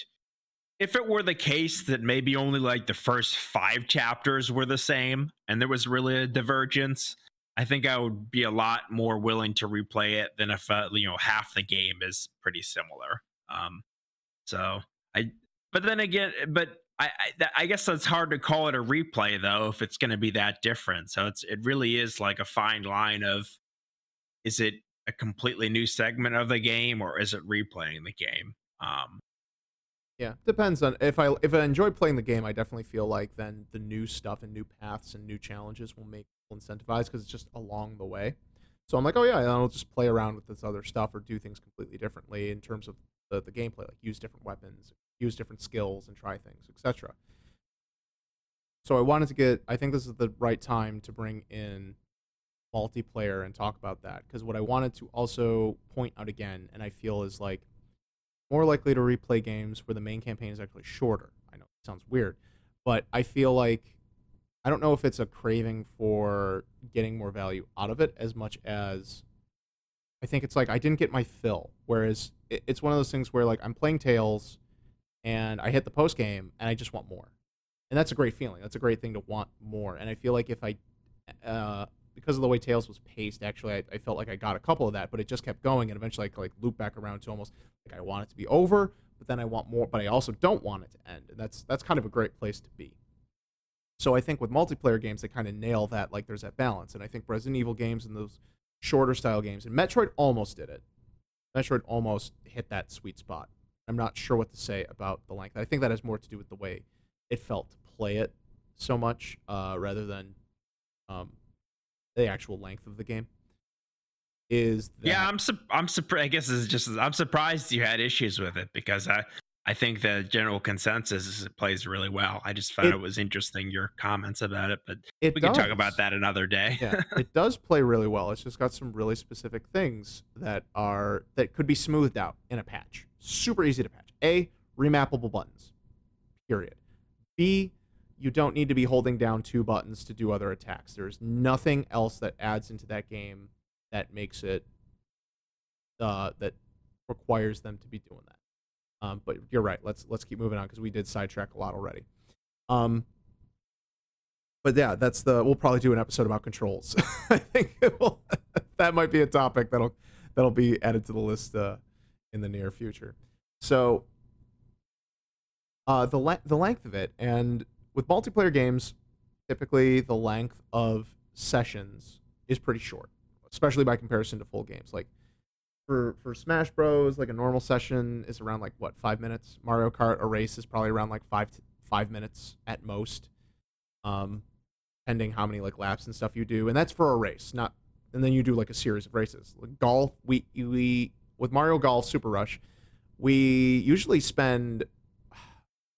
if it were the case that maybe only like the first five chapters were the same and there was really a divergence, I think I would be a lot more willing to replay it than if, uh, you know, half the game is pretty similar. Um, so I, but then again, but I, I, I guess that's hard to call it a replay though, if it's going to be that different. So it's, it really is like a fine line of, is it a completely new segment of the game, or is it replaying the game? Um, yeah, depends on if I, if I enjoy playing the game, I definitely feel like then the new stuff and new paths and new challenges will make incentivized, because it's just along the way. So I'm like, oh yeah, I'll just play around with this other stuff or do things completely differently in terms of the, the gameplay, like use different weapons, use different skills, and try things, et cetera. So I wanted to get, I think this is the right time to bring in multiplayer and talk about that, because what I wanted to also point out again, and I feel is like more likely to replay games where the main campaign is actually shorter. I know it sounds weird, but I feel like, I don't know if it's a craving for getting more value out of it as much as I think it's like I didn't get my fill. Whereas it's one of those things where like I'm playing Tails and I hit the post game and I just want more. And that's a great feeling. That's a great thing to want more. And I feel like if I, uh, because of the way Tails was paced, actually, I, I felt like I got a couple of that, but it just kept going and eventually I could like loop back around to almost like I want it to be over, but then I want more, but I also don't want it to end. And that's, that's kind of a great place to be. So I think with multiplayer games, they kind of nail that, like there's that balance. And I think Resident Evil games and those shorter style games, and Metroid almost did it. Metroid almost hit that sweet spot. I'm not sure what to say about the length. I think that has more to do with the way it felt to play it so much uh, rather than um, the actual length of the game. Is that... yeah, I'm su- I'm surprised. I guess it's just I'm surprised you had issues with it, because I I think the general consensus is it plays really well. I just found it, it was interesting your comments about it, but it we does. can talk about that another day. Yeah, it does play really well. It's just got some really specific things that are that could be smoothed out in a patch. Super easy to patch. A, remappable buttons. Period. B, you don't need to be holding down two buttons to do other attacks. There's nothing else that adds into that game that makes it, uh, that requires them to be doing that. Um, but you're right. Let's let's keep moving on, because we did sidetrack a lot already. Um, but yeah, that's the. We'll probably do an episode about controls. I think it will, that might be a topic that'll that'll be added to the list uh, in the near future. So. Uh, the, le- the length of it, and with multiplayer games, typically the length of sessions is pretty short, especially by comparison to full games. Like for for Smash Bros, like a normal session is around like what five minutes. Mario Kart, a race is probably around like five to five minutes at most, um, depending how many like laps and stuff you do, and that's for a race. Not and then you do like a series of races. Like golf, we we with Mario Golf Super Rush, we usually spend.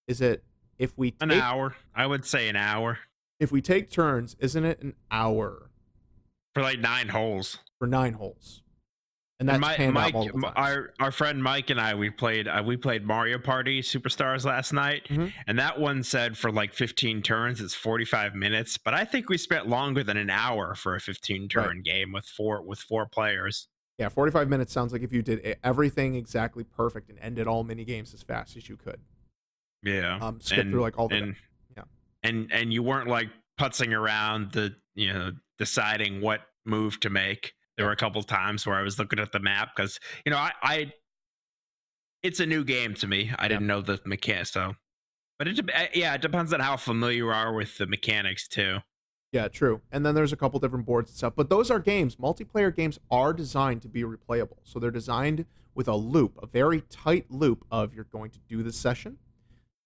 Is it if we take, an hour? I would say an hour. If we take turns, isn't it an hour for like nine holes? For nine holes, and that's my, panned Mike, out multiple times. Our our friend Mike and I we played uh, we played Mario Party Superstars last night, mm-hmm. and that one said for like fifteen turns it's forty-five minutes, but I think we spent longer than an hour for a fifteen turn right. game with four with four players. Yeah, forty-five minutes sounds like if you did everything exactly perfect and ended all mini games as fast as you could. Yeah, um, skip and, through like all the and, yeah, and and you weren't like putzing around the you know deciding what move to make. There yeah. were a couple times where I was looking at the map because you know I, I it's a new game to me. I yeah. didn't know the mechanics, so but it yeah it depends on how familiar you are with the mechanics too. Yeah, true. And then there's a couple different boards and stuff, but those are games. Multiplayer games are designed to be replayable, so they're designed with a loop, a very tight loop of you're going to do this session.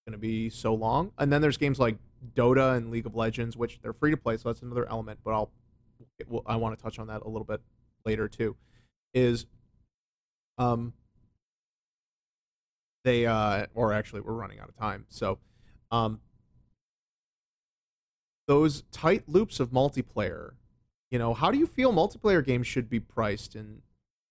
Going to be so long, and then there's games like Dota and League of Legends, which they're free to play, so that's another element. But I'll, will, I want to touch on that a little bit later too. Is, um, they uh, or actually we're running out of time, so, um, those tight loops of multiplayer, you know, how do you feel multiplayer games should be priced, and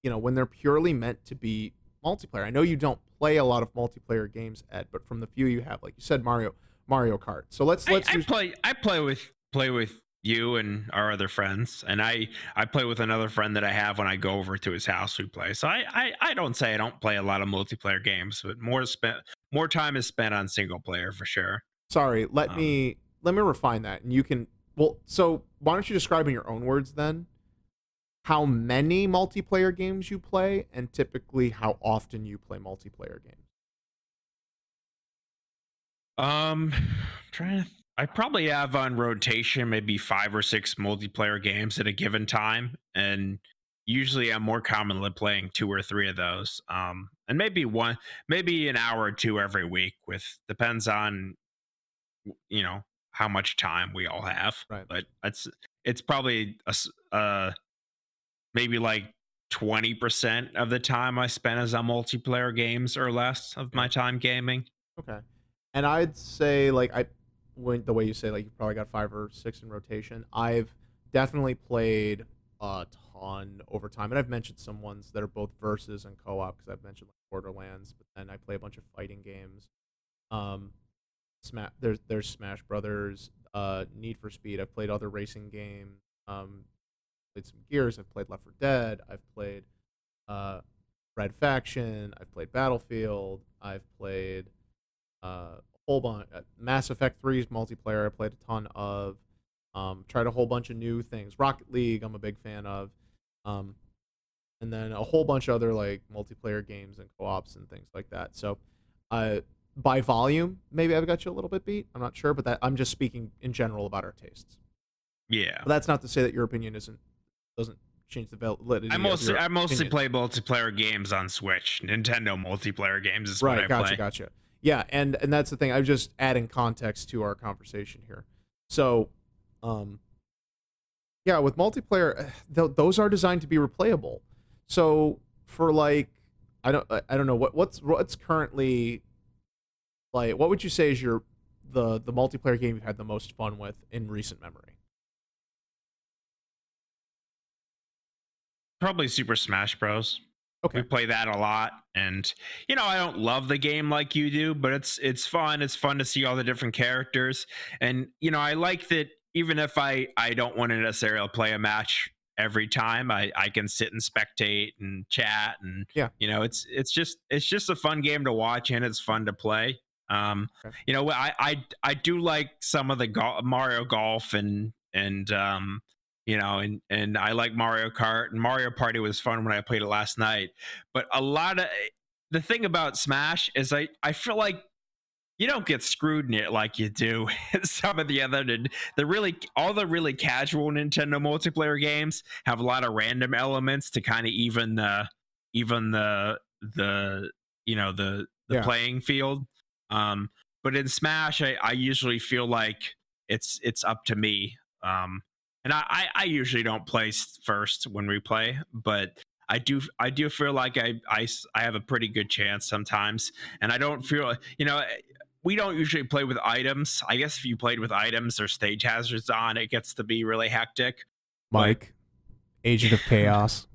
you know when they're purely meant to be multiplayer? I know you don't play a lot of multiplayer games, Ed, but from the few you have, like you said, Mario Mario Kart. So let's let's I, I play I play with play with you and our other friends, and I I play with another friend that I have when I go over to his house. We play. So I I, I don't say I don't play a lot of multiplayer games, but more spent more time is spent on single player for sure. Sorry, let um, me let me refine that, and you can. Well, so why don't you describe in your own words then how many multiplayer games you play, and typically how often you play multiplayer games? Um, I'm trying to th- I probably have on rotation maybe five or six multiplayer games at a given time, and usually I'm more commonly playing two or three of those. Um, and maybe one, maybe an hour or two every week. With depends on, you know, how much time we all have. Right. But it's it's probably a. Uh, maybe like twenty percent of the time I spend is on multiplayer games or less of my time gaming. Okay. And I'd say like I when the way you say like you probably got five or six in rotation. I've definitely played a ton over time. And I've mentioned some ones that are both versus and co-op, because I've mentioned like Borderlands, but then I play a bunch of fighting games. Um, Sma- there's there's Smash Brothers, uh, Need for Speed. I've played other racing games. Um, played some Gears. I've played Left Four Dead. I've played uh, Red Faction. I've played Battlefield. I've played uh, a whole bunch. Uh, Mass Effect Three's multiplayer I played a ton of. Um, tried a whole bunch of new things. Rocket League I'm a big fan of. Um, and then a whole bunch of other like multiplayer games and co-ops and things like that. So uh, by volume, maybe I've got you a little bit beat. I'm not sure, but that, I'm just speaking in general about our tastes. Yeah. But that's not to say that your opinion isn't doesn't change the validity. I mostly of your I mostly opinion. play multiplayer games on Switch. Nintendo multiplayer games is right, what I gotcha, play. Gotcha. Yeah, and and that's the thing. I'm just adding context to our conversation here. So, um, yeah, with multiplayer, th- those are designed to be replayable. So for like, I don't I don't know what what's what's currently. Like, what would you say is your the the multiplayer game you've had the most fun with in recent memory? Probably Super Smash Bros. Okay, we play that a lot, and you know I don't love the game like you do, but it's it's fun. It's fun to see all the different characters, and you know I like that. Even if I I don't want to necessarily play a match every time, I I can sit and spectate and chat, and yeah, you know it's it's just it's just a fun game to watch, and it's fun to play. Um, okay. you know, I, I, I do like some of the go- Mario Golf and, and, um, you know, and, and I like Mario Kart, and Mario Party was fun when I played it last night. But a lot of the thing about Smash is I, I feel like you don't get screwed in it like you do some of the other, the really, all the really casual Nintendo multiplayer games have a lot of random elements to kind of even the, even the, the, you know, the, the yeah. playing field. Um, but in Smash, I, I usually feel like it's it's up to me. Um, and I, I, I usually don't play first when we play, but I do I do feel like I, I, I have a pretty good chance sometimes. And I don't feel, you know, we don't usually play with items. I guess if you played with items or stage hazards on, it gets to be really hectic. Mike, but, Agent of Chaos.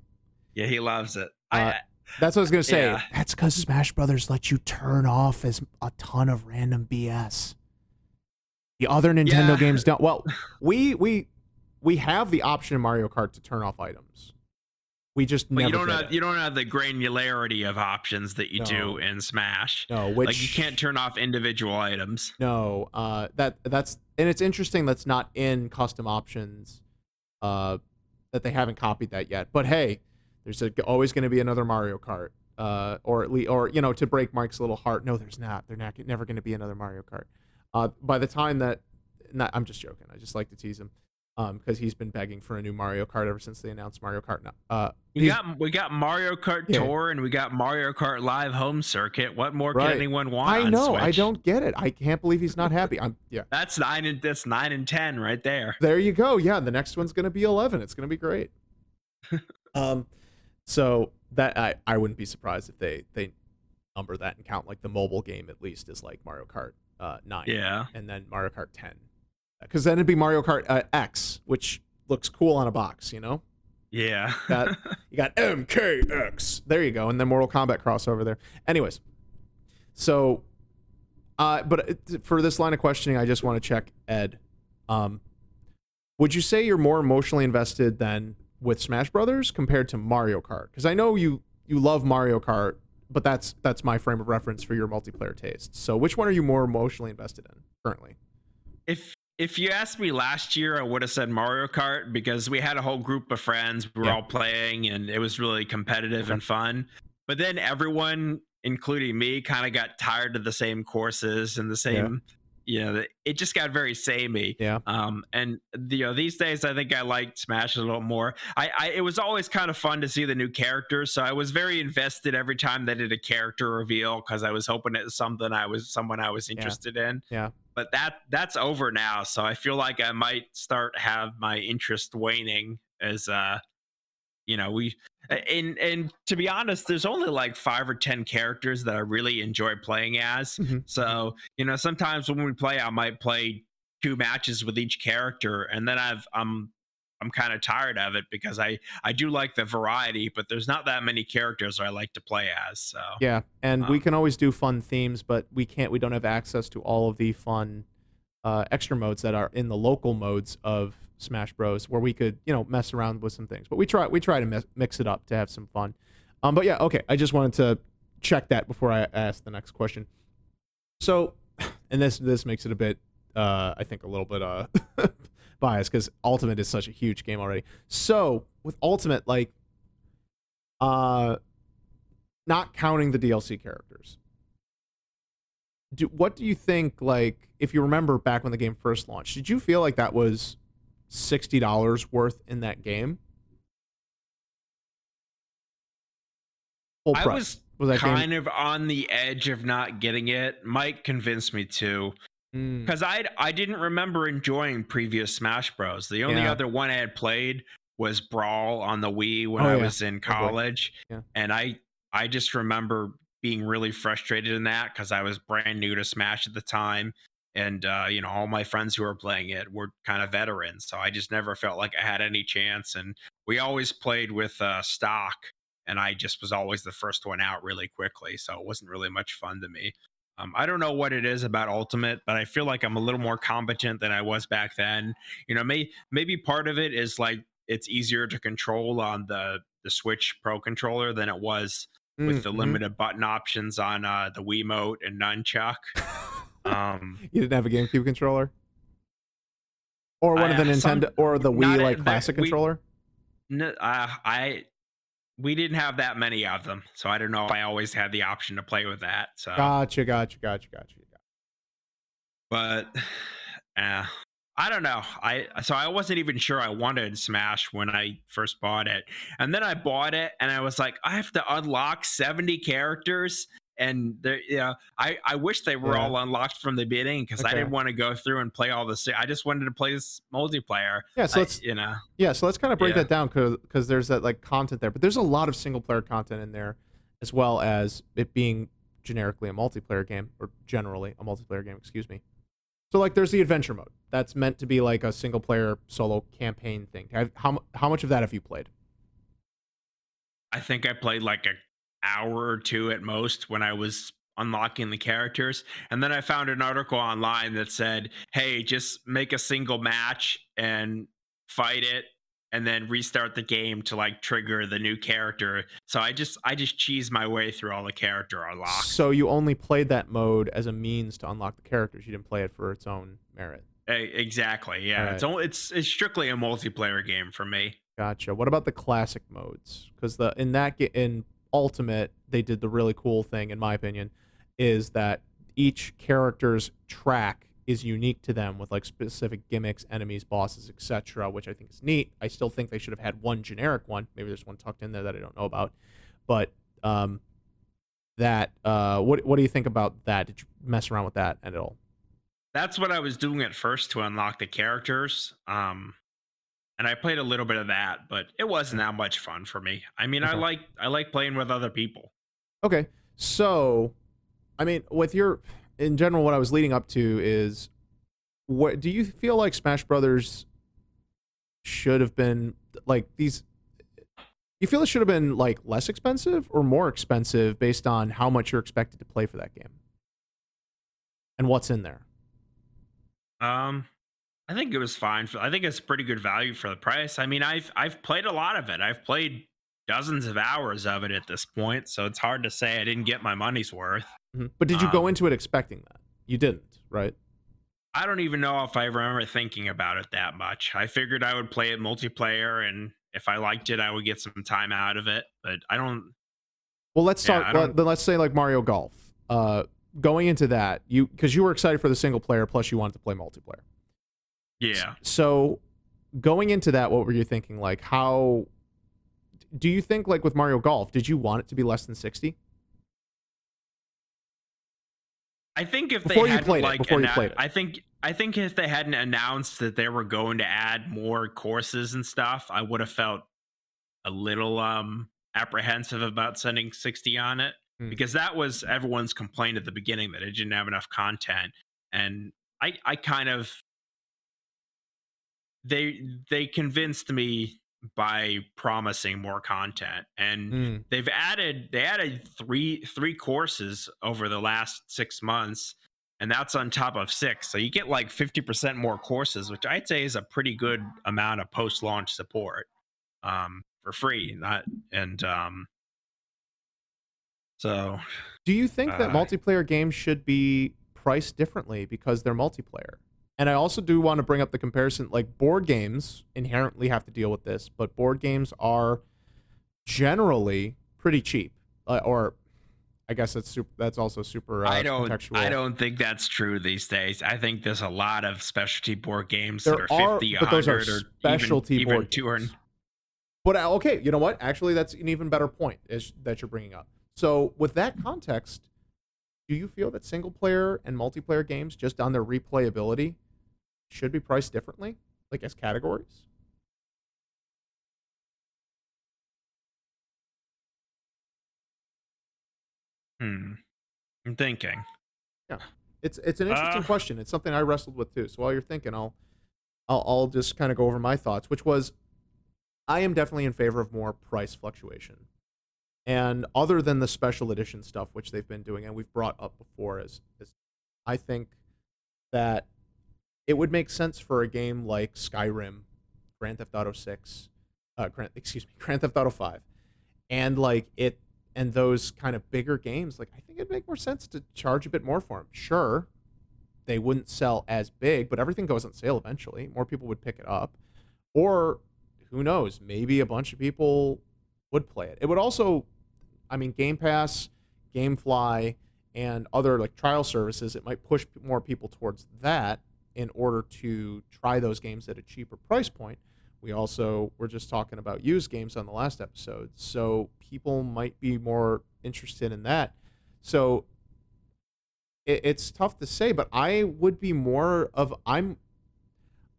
Yeah, he loves it. Uh, I. That's what I was going to say. Yeah. That's because Smash Brothers lets you turn off as a ton of random B S. The other Nintendo yeah. games don't. Well, we we we have the option in Mario Kart to turn off items. We just but never you don't get have it. You don't have the granularity of options that you no. do in Smash. No, which like you can't turn off individual items. No, uh, that that's and it's interesting that's not in custom options. Uh, that they haven't copied that yet. But hey. There's a, always going to be another Mario Kart, uh, or at least, or you know, to break Mike's little heart. No, there's not. There's not never going to be another Mario Kart. Uh, by the time that, not, I'm just joking. I just like to tease him, um, because he's been begging for a new Mario Kart ever since they announced Mario Kart. No, uh, we got we got Mario Kart yeah. Tour and we got Mario Kart Live Home Circuit. What more right. can anyone want? I know. Switch? I don't get it. I can't believe he's not happy. I'm yeah. That's nine and that's nine and ten right there. There you go. Yeah, the next one's going to be eleven. It's going to be great. um. So that I, I wouldn't be surprised if they, they number that and count like the mobile game at least is like Mario Kart uh, nine, yeah, and then Mario Kart ten, because then it'd be Mario Kart uh, X, which looks cool on a box, you know? Yeah. That, you got M K X. There you go, and then Mortal Kombat crossover there. Anyways, so, uh, but it, for this line of questioning, I just want to check Ed. Um, would you say you're more emotionally invested than? With Smash Brothers compared to Mario Kart? Because I know you, you love Mario Kart, but that's that's my frame of reference for your multiplayer tastes. So which one are you more emotionally invested in currently? If if you asked me last year, I would have said Mario Kart because we had a whole group of friends. We were yeah. all playing, and it was really competitive okay. and fun. But then everyone, including me, kind of got tired of the same courses and the same... Yeah. You know, it just got very samey. Yeah. Um. And you know, these days I think I like Smash a little more. I, I. It was always kind of fun to see the new characters, so I was very invested every time they did a character reveal because I was hoping it was something I was someone I was interested yeah. in. Yeah. But that that's over now, so I feel like I might start have my interest waning as uh, you know, we and and to be honest, there's only like five or ten characters that I really enjoy playing as. Mm-hmm. So, you know, sometimes when we play, I might play two matches with each character, and then I've I'm I'm kind of tired of it because I, I do like the variety, but there's not that many characters I like to play as. So yeah, and um, we can always do fun themes, but we can't. We don't have access to all of the fun uh, extra modes that are in the local modes of Smash Bros, where we could, you know, mess around with some things. But we try we try to mix, mix it up to have some fun. Um, but yeah, okay. I just wanted to check that before I ask the next question. So, and this this makes it a bit, uh, I think, a little bit. Uh, bias because Ultimate is such a huge game already. So with Ultimate, like uh not counting the D L C characters, do what do you think? Like, if you remember back when the game first launched, did you feel like that was sixty dollars worth in that game? Full price. I was, was that kind game? of on the edge of not getting it. Mike convinced me to. Because I I didn't remember enjoying previous Smash Bros. The only yeah. other one I had played was Brawl on the Wii when oh, I yeah. was in college, oh, yeah. and I I just remember being really frustrated in that because I was brand new to Smash at the time, and uh, you know, all my friends who were playing it were kind of veterans, so I just never felt like I had any chance. And we always played with uh, stock, and I just was always the first one out really quickly, so it wasn't really much fun to me. Um, I don't know what it is about Ultimate, but I feel like I'm a little more competent than I was back then. You know, may, maybe part of it is like it's easier to control on the, the Switch Pro controller than it was mm, with the limited mm. button options on uh, the Wiimote and Nunchuck. Um, you didn't have a GameCube controller? Or one I, of the Nintendo, some, or the Wii, like, a, classic we, controller? No, uh, I... We didn't have that many of them, so I don't know if I always had the option to play with that. So gotcha, gotcha, gotcha, gotcha. But uh, I don't know. I so I wasn't even sure I wanted Smash when I first bought it, and then I bought it, and I was like, I have to unlock seventy characters, and there, you know, I I wish they were yeah. all unlocked from the beginning because okay. I didn't want to go through and play all this. I just wanted to play this multiplayer. Yeah, so let's I, you know. Yeah, so let's kind of break yeah. that down because because there's that like content there, but there's a lot of single player content in there, as well as it being generically a multiplayer game or generally a multiplayer game. Excuse me. So like, there's the adventure mode that's meant to be like a single player solo campaign thing. How how much of that have you played? I think I played like a. hour or two at most when I was unlocking the characters, and then I found an article online that said, hey, just make a single match and fight it and then restart the game to like trigger the new character. So I just I just cheesed my way through all the character unlocks. So you only played that mode as a means to unlock the characters. You didn't play it for its own merit. Exactly, yeah. Right. It's only, it's it's strictly a multiplayer game for me. Gotcha. What about the classic modes? Because the in that in Ultimate, they did the really cool thing, in my opinion, is that each character's track is unique to them with like specific gimmicks, enemies, bosses, et cetera, which I think is neat. I still think they should have had one generic one. Maybe there's one tucked in there that I don't know about. But um, that, uh, what what do you think about that? Did you mess around with that at all? That's what I was doing at first to unlock the characters. Um... And I played a little bit of that, but it wasn't that much fun for me. I mean, okay. I like I like playing with other people. Okay, so, I mean, with your, in general, what I was leading up to is, what do you feel like Smash Brothers should have been, like these, you feel it should have been like less expensive or more expensive based on how much you're expected to play for that game? And what's in there? Um... I think it was fine. I think it's pretty good value for the price. I mean, I've I've played a lot of it. I've played dozens of hours of it at this point, so it's hard to say I didn't get my money's worth. Mm-hmm. But did you um, go into it expecting that? You didn't, right? I don't even know if I remember thinking about it that much. I figured I would play it multiplayer, and if I liked it, I would get some time out of it. But I don't. Well, let's yeah, talk. Well, then let's say like Mario Golf. Uh, going into that, you because you were excited for the single player, plus you wanted to play multiplayer. Yeah. So going into that, what were you thinking? Like, how do you think, like with Mario Golf, did you want it to be less than sixty? I think if before they hadn't, like, it, annou- it. I think I think if they hadn't announced that they were going to add more courses and stuff, I would have felt a little um apprehensive about sending sixty on it mm. because that was everyone's complaint at the beginning that it didn't have enough content, and I I kind of they they convinced me by promising more content, and mm. they've added they added three three courses over the last six months, and that's on top of six, so you get like fifty percent more courses, which I'd say is a pretty good amount of post-launch support um for free. Not and um so do you think uh, that multiplayer games should be priced differently because they're multiplayer? And I also do want to bring up the comparison, like board games inherently have to deal with this, but board games are generally pretty cheap, uh, or I guess that's super, that's also super uh, I don't contextual. I don't think that's true these days. I think there's a lot of specialty board games there that are, are fifty, but those are specialty or even, board even games. But okay, you know what? Actually, that's an even better point is that you're bringing up. So with that context, do you feel that single player and multiplayer games, just on their replayability, should be priced differently, like as categories? Hmm. I'm thinking. Yeah, it's it's an interesting uh, question. It's something I wrestled with too. So while you're thinking, I'll I'll, I'll just kind of go over my thoughts, which was, I am definitely in favor of more price fluctuation. And other than the special edition stuff, which they've been doing, and we've brought up before, is, is I think that it would make sense for a game like Skyrim, Grand Theft Auto Six, uh, Grand, excuse me, Grand Theft Auto Five, and like it, and those kind of bigger games. Like I think it'd make more sense to charge a bit more for them. Sure, they wouldn't sell as big, but everything goes on sale eventually. More people would pick it up, or who knows? Maybe a bunch of people would play it. It would also, I mean, Game Pass, GameFly, and other like trial services, it might push more people towards that in order to try those games at a cheaper price point. We also were just talking about used games on the last episode, so people might be more interested in that. So it, it's tough to say, but I would be more of, I'm,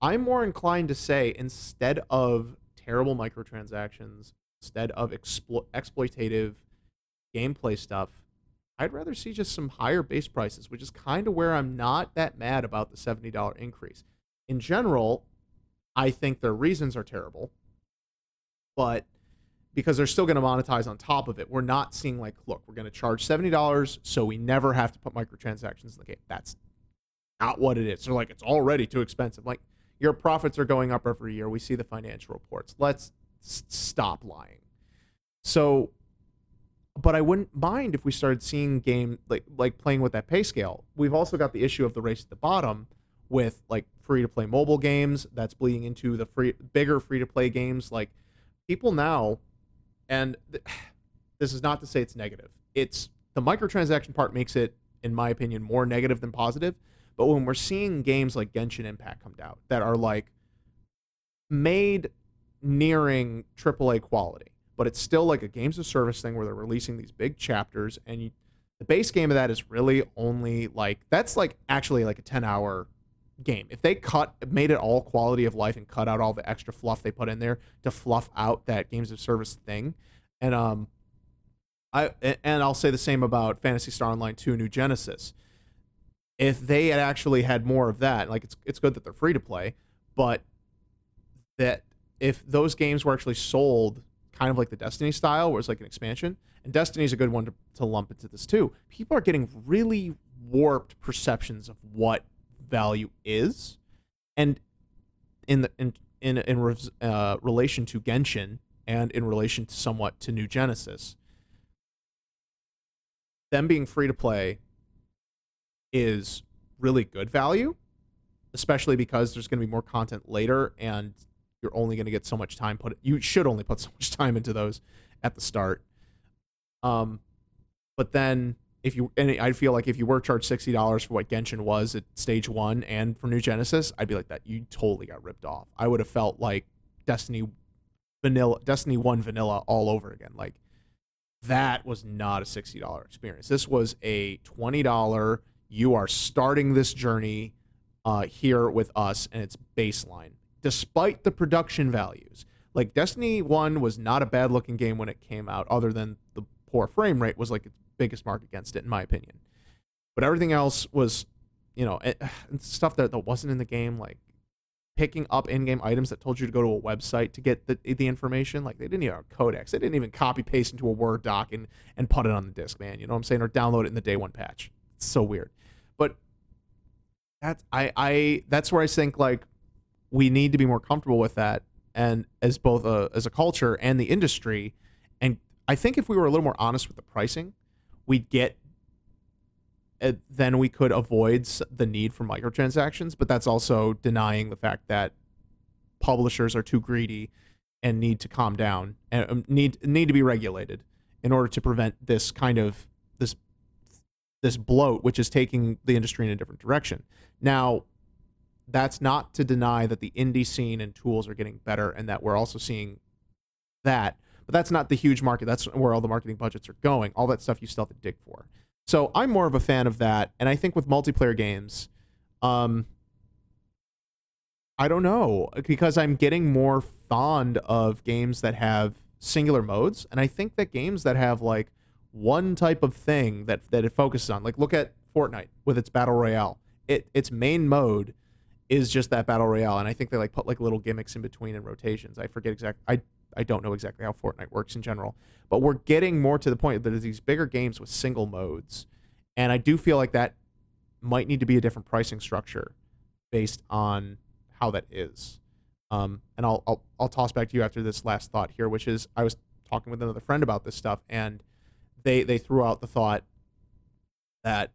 I'm more inclined to say instead of terrible microtransactions, instead of explo- exploitative gameplay stuff, I'd rather see just some higher base prices, which is kind of where I'm not that mad about the seventy dollars increase. In general, I think their reasons are terrible, but because they're still going to monetize on top of it, we're not seeing like, look, we're going to charge seventy dollars so we never have to put microtransactions in the game. That's not what it is. They're like, it's already too expensive. Like, your profits are going up every year. We see the financial reports. Let's stop lying. So, but I wouldn't mind if we started seeing game like like playing with that pay scale. We've also got the issue of the race at the bottom with like free-to-play mobile games that's bleeding into the free bigger free-to-play games. Like people now, and th- this is not to say it's negative. It's the microtransaction part makes it, in my opinion, more negative than positive. But when we're seeing games like Genshin Impact come out that are like made nearing triple A quality, but it's still like a games of service thing where they're releasing these big chapters, and you, the base game of that is really only like, that's like actually like a ten hour game. If they cut, made it all quality of life and cut out all the extra fluff they put in there to fluff out that games of service thing. And um, I and I'll say the same about Phantasy Star Online two New Genesis. If they had actually had more of that, like it's it's good that they're free to play, but that if those games were actually sold kind of like the Destiny style, where it's like an expansion, and Destiny's a good one to, to lump into this too, people are getting really warped perceptions of what value is. And in the in in, in uh, relation to Genshin, and in relation to somewhat to New Genesis, them being free to play is really good value, especially because there's going to be more content later, and you're only going to get so much time put. You should only put so much time into those at the start. Um, but then if you, and I feel like if you were charged sixty dollars for what Genshin was at stage one and for New Genesis, I'd be like that. You totally got ripped off. I would have felt like Destiny vanilla, Destiny one vanilla all over again. Like that was not a sixty dollars experience. This was a twenty dollars. You are starting this journey uh, here with us, and it's baseline. Despite the production values, like Destiny one was not a bad looking game when it came out, other than the poor frame rate was like its biggest mark against it, in my opinion. But everything else was, you know, it, stuff that, that wasn't in the game, like picking up in-game items that told you to go to a website to get the the information. Like, they didn't even have a codex. They didn't even copy paste into a Word doc and and put it on the disc, man. You know what I'm saying? Or download it in the day one patch. It's so weird. But that's I I that's where I think, like, we need to be more comfortable with that, and as both a as a culture and the industry. And I think if we were a little more honest with the pricing, we'd get. Then we could avoid the need for microtransactions, but that's also denying the fact that publishers are too greedy and need to calm down and need need to be regulated in order to prevent this kind of this this bloat, which is taking the industry in a different direction. Now, that's not to deny that the indie scene and tools are getting better and that we're also seeing that, but that's not the huge market. That's where all the marketing budgets are going. All that stuff you still have to dig for. So I'm more of a fan of that, and I think with multiplayer games, um, I don't know, because I'm getting more fond of games that have singular modes, and I think that games that have, like, one type of thing that, that it focuses on, like, look at Fortnite with its Battle Royale. It, its main mode is just that Battle Royale, and I think they, like, put, like, little gimmicks in between and rotations. I forget exactly... I, I don't know exactly how Fortnite works in general, but we're getting more to the point that there's these bigger games with single modes, and I do feel like that might need to be a different pricing structure based on how that is. Um, and I'll, I'll I'll toss back to you after this last thought here, which is I was talking with another friend about this stuff, and they they threw out the thought that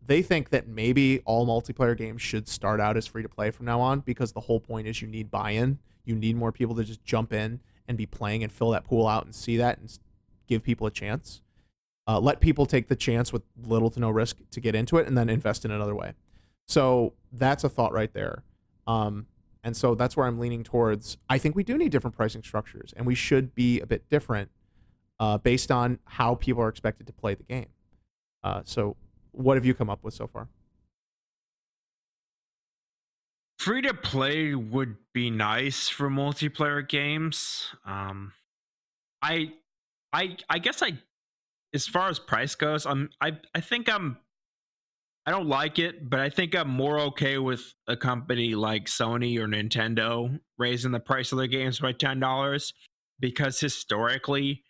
they think that maybe all multiplayer games should start out as free-to-play from now on, because the whole point is you need buy-in, you need more people to just jump in and be playing and fill that pool out and see that and give people a chance. Uh, let people take the chance with little to no risk to get into it and then invest in another way. So that's a thought right there. Um, and so that's where I'm leaning towards. I think we do need different pricing structures, and we should be a bit different uh, based on how people are expected to play the game. Uh, so what have you come up with so far? Free to play would be nice for multiplayer games. Um, I, I, I guess I, as far as price goes, I'm, I, I think I'm, I don't like it, but I think I'm more okay with a company like Sony or Nintendo raising the price of their games by ten dollars, because historically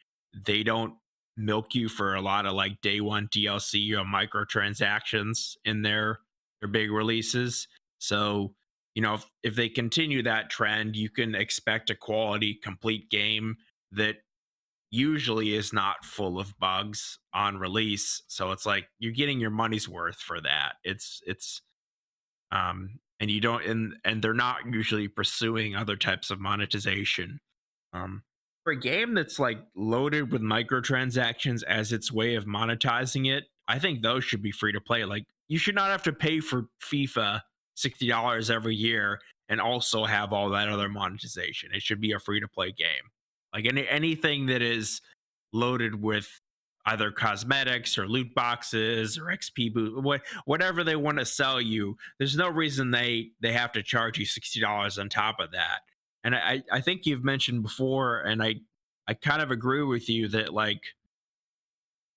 they don't milk you for a lot of, like, day one D L C or microtransactions in their their big releases. So, you know, if, if they continue that trend, you can expect a quality, complete game that usually is not full of bugs on release. So it's like you're getting your money's worth for that. It's it's um and you don't and, and they're not usually pursuing other types of monetization. Um, for a game that's, like, loaded with microtransactions as its way of monetizing it, I think those should be free to play. Like, you should not have to pay for FIFA sixty dollars every year and also have all that other monetization. It should be a free-to-play game. Like, any anything that is loaded with either cosmetics or loot boxes or X P boot, what, whatever they want to sell you, there's no reason they they have to charge you sixty dollars on top of that. And I, I think you've mentioned before, and I, I kind of agree with you, that, like,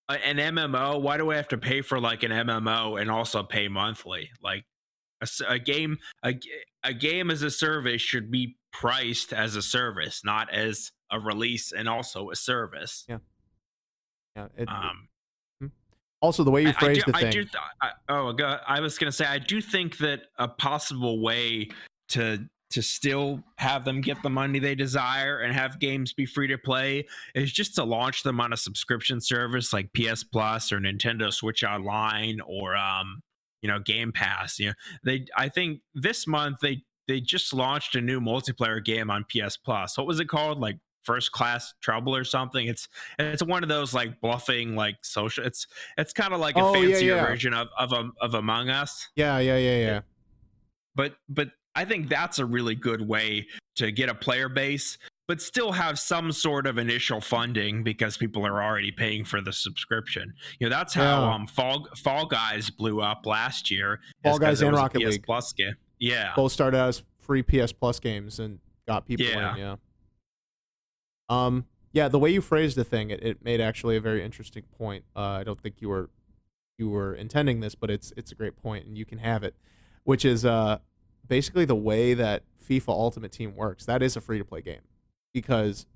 an M M O, why do I have to pay for, like, an M M O and also pay monthly? Like, A, a game a, a game as a service should be priced as a service, not as a release and also a service. Yeah. Yeah. It, um, also, the way you phrased I, I do, the I thing. Do, I, oh, God, I was going to say, I do think that a possible way to to still have them get the money they desire and have games be free to play is just to launch them on a subscription service like P S Plus or Nintendo Switch Online or um. you know, Game Pass. You know, they, I think this month they, they just launched a new multiplayer game on P S Plus. What was it called? Like First Class Trouble or something. It's, it's one of those, like, bluffing, like, social, it's, it's kind of like a oh, fancier yeah, yeah. version of, of, um, of Among Us. Yeah. Yeah. Yeah. Yeah. But, but I think that's a really good way to get a player base, but still have some sort of initial funding because people are already paying for the subscription. You know, that's how yeah. um, Fall Fall Guys blew up last year. Fall Guys and Rocket League. Plus game. Yeah. Both started out as free P S Plus games and got people yeah. in, yeah. Um, yeah, the way you phrased the thing, it, it made actually a very interesting point. Uh, I don't think you were you were intending this, but it's it's a great point, and you can have it, which is uh, basically the way that FIFA Ultimate Team works, that is a free-to-play game, because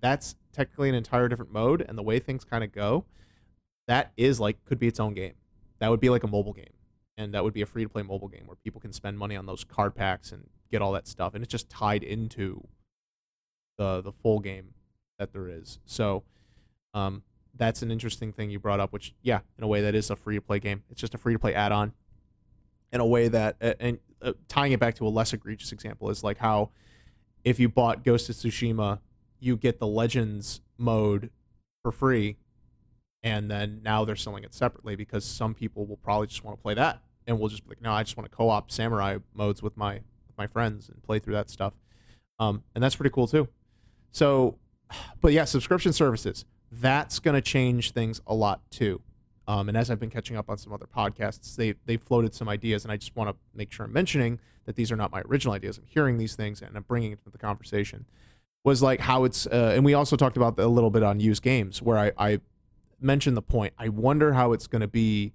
that's technically an entire different mode, and the way things kind of go, that is like, could be its own game. That would be like a mobile game, and that would be a free-to-play mobile game where people can spend money on those card packs and get all that stuff, and it's just tied into the the full game that there is. So um, that's an interesting thing you brought up, which, yeah, in a way that is a free-to-play game. It's just a free-to-play add-on. In a way that, and uh, tying it back to a less egregious example, is like how if you bought Ghost of Tsushima, you get the Legends mode for free, and then now they're selling it separately because some people will probably just want to play that, and will just be like, no, I just want to co-op samurai modes with my with my friends and play through that stuff, um, and that's pretty cool too. So, but yeah, subscription services, that's going to change things a lot too. Um, and as I've been catching up on some other podcasts, they they floated some ideas, and I just want to make sure I'm mentioning that these are not my original ideas. I'm hearing these things, and I'm bringing it to the conversation. Was like how it's, uh, and we also talked about that a little bit on used games, where I, I mentioned the point. I wonder how it's going to be,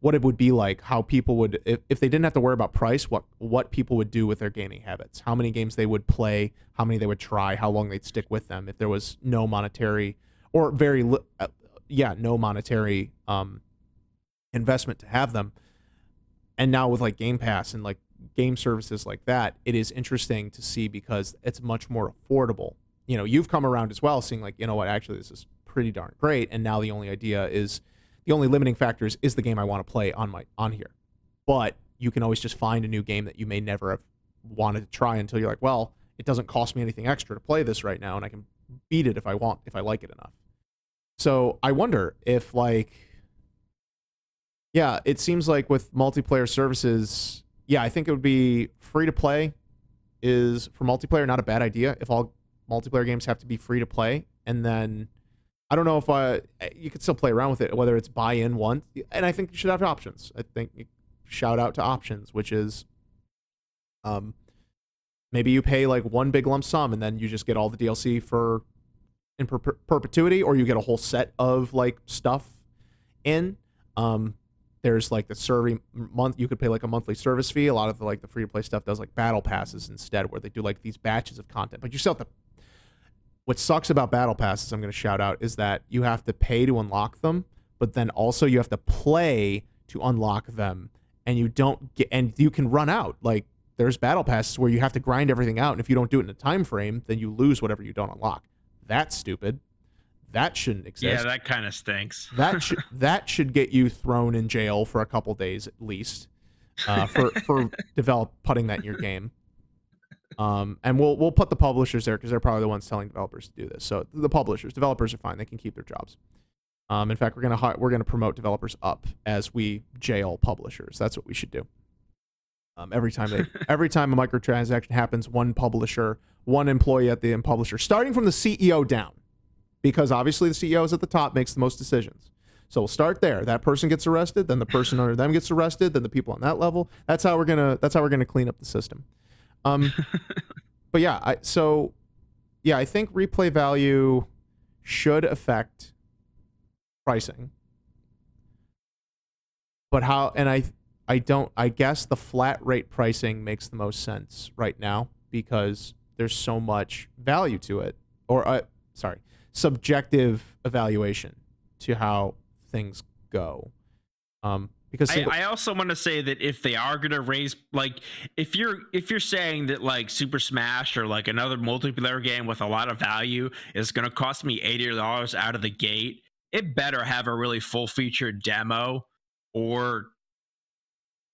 what it would be like, how people would, if, if they didn't have to worry about price, what what people would do with their gaming habits, how many games they would play, how many they would try, how long they'd stick with them, if there was no monetary, or very li- uh, yeah, no monetary um, investment to have them. And now with like Game Pass and like game services like that, it is interesting to see because it's much more affordable. You know, you've come around as well, seeing like, you know what, actually this is pretty darn great. And now the only idea is, the only limiting factor is, is the game I want to play on my on here. But you can always just find a new game that you may never have wanted to try until you're like, well, it doesn't cost me anything extra to play this right now, and I can beat it if I want, if I like it enough. So I wonder if, like, yeah, it seems like with multiplayer services, yeah, I think it would be free to play is, for multiplayer, not a bad idea if all multiplayer games have to be free to play. And then I don't know if I, you could still play around with it, whether it's buy in once. And I think you should have options. I think shout out to options, which is um, maybe you pay like one big lump sum and then you just get all the D L C for in per- perpetuity, or you get a whole set of like stuff in. Um, there's like the serving month, you could pay like a monthly service fee. A lot of the, like the free to play stuff does like battle passes instead, where they do like these batches of content, but you still have to, what sucks about battle passes, I'm going to shout out, is that you have to pay to unlock them, but then also you have to play to unlock them, and you don't get, and you can run out. Like there's battle passes where you have to grind everything out, and if you don't do it in a time frame, then you lose whatever you don't unlock. That's stupid. That shouldn't exist. Yeah, that kind of stinks. that should that should get you thrown in jail for a couple days at least, uh, for for develop putting that in your game. Um, and we'll we'll put the publishers there because they're probably the ones telling developers to do this. So the publishers, developers are fine. They can keep their jobs. Um, in fact, we're gonna we're gonna promote developers up as we jail publishers. That's what we should do. Um, every time they, every time a microtransaction happens, one publisher, one employee at the end publisher, starting from the C E O down, because obviously the C E O is at the top, makes the most decisions. So we'll start there. That person gets arrested, then the person under them gets arrested, then the people on that level. That's how we're gonna. That's how we're gonna clean up the system. Um, but yeah, I, so yeah, I think replay value should affect pricing. But how? And I. I don't, I guess the flat rate pricing makes the most sense right now because there's so much value to it, or uh, sorry, subjective evaluation to how things go. Um, because I, I also want to say that if they are going to raise, like if you're, if you're saying that like Super Smash or like another multiplayer game with a lot of value is going to cost me eighty dollars out of the gate, it better have a really full featured demo or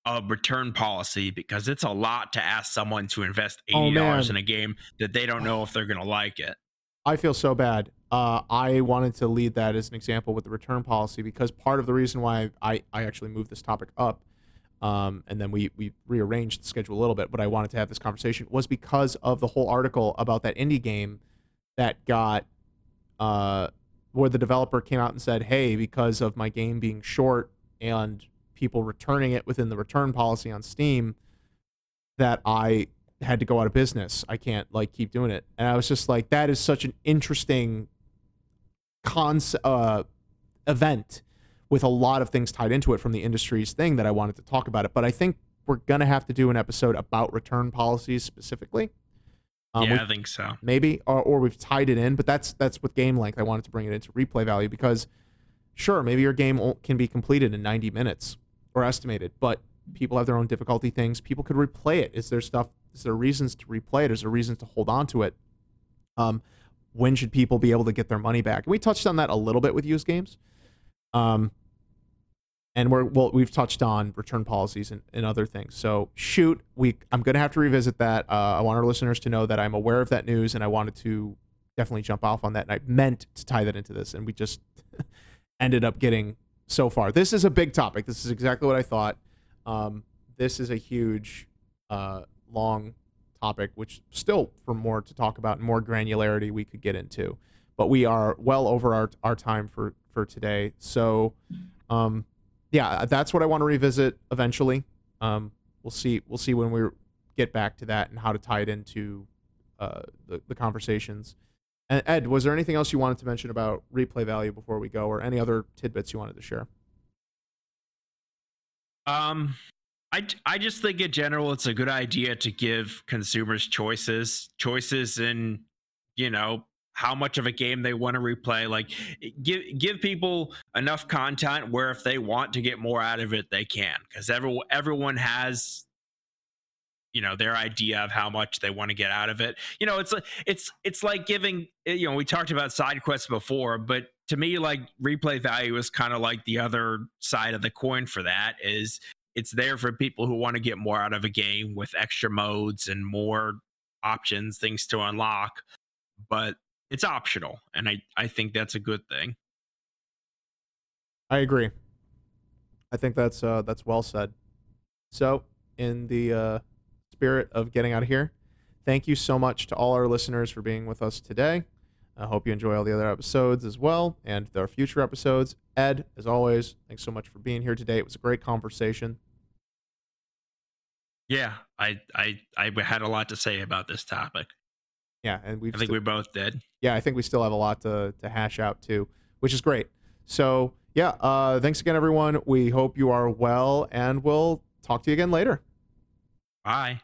a return policy, because it's a lot to ask someone to invest eighty dollars oh, in a game that they don't know if they're going to like it. I feel so bad. Uh, I wanted to lead that as an example with the return policy, because part of the reason why I, I actually moved this topic up, um, and then we, we rearranged the schedule a little bit, but I wanted to have this conversation, was because of the whole article about that indie game that got, uh, where the developer came out and said, hey, because of my game being short and people returning it within the return policy on Steam, that I had to go out of business. I can't like keep doing it. And I was just like, that is such an interesting cons uh, event with a lot of things tied into it from the industry's thing that I wanted to talk about it. But I think we're going to have to do an episode about return policies specifically. Um, yeah, I think so. Maybe, or, or we've tied it in, but that's that's with game length. I wanted to bring it into replay value because, sure, maybe your game can be completed in ninety minutes or estimated, but people have their own difficulty things. People could replay it. Is there stuff? Is there reasons to replay it? Is there reasons to hold on to it? Um, when should people be able to get their money back? And we touched on that a little bit with used games. Um, and we're well, we've touched on return policies and, and other things. So shoot, we I'm gonna have to revisit that. Uh, I want our listeners to know that I'm aware of that news, and I wanted to definitely jump off on that. And I meant to tie that into this, and we just ended up getting so far. This is a big topic. This is exactly what I thought. Um, this is a huge, uh, long topic, which still for more to talk about and more granularity we could get into, but we are well over our our time for for today. So, um. Yeah, that's what I want to revisit eventually. Um, we'll see. We'll see when we get back to that and how to tie it into uh, the, the conversations. And Ed, was there anything else you wanted to mention about replay value before we go, or any other tidbits you wanted to share? Um, I I just think in general it's a good idea to give consumers choices, choices in, you know, how much of a game they want to replay. Like give give people enough content where if they want to get more out of it, they can, because every, everyone has, you know, their idea of how much they want to get out of it. You know, it's it's it's like giving, you know, we talked about side quests before, but to me, like, replay value is kind of like the other side of the coin for that. Is it's there for people who want to get more out of a game with extra modes and more options, things to unlock, but it's optional, and I, I think that's a good thing. I agree. I think that's uh, that's well said. So, in the uh, spirit of getting out of here, thank you so much to all our listeners for being with us today. I hope you enjoy all the other episodes as well, and our future episodes. Ed, as always, thanks so much for being here today. It was a great conversation. Yeah, I I, I had a lot to say about this topic. Yeah, and we I think st- we both did. Yeah, I think we still have a lot to, to hash out too, which is great. So, yeah, uh, thanks again, everyone. We hope you are well, and we'll talk to you again later. Bye.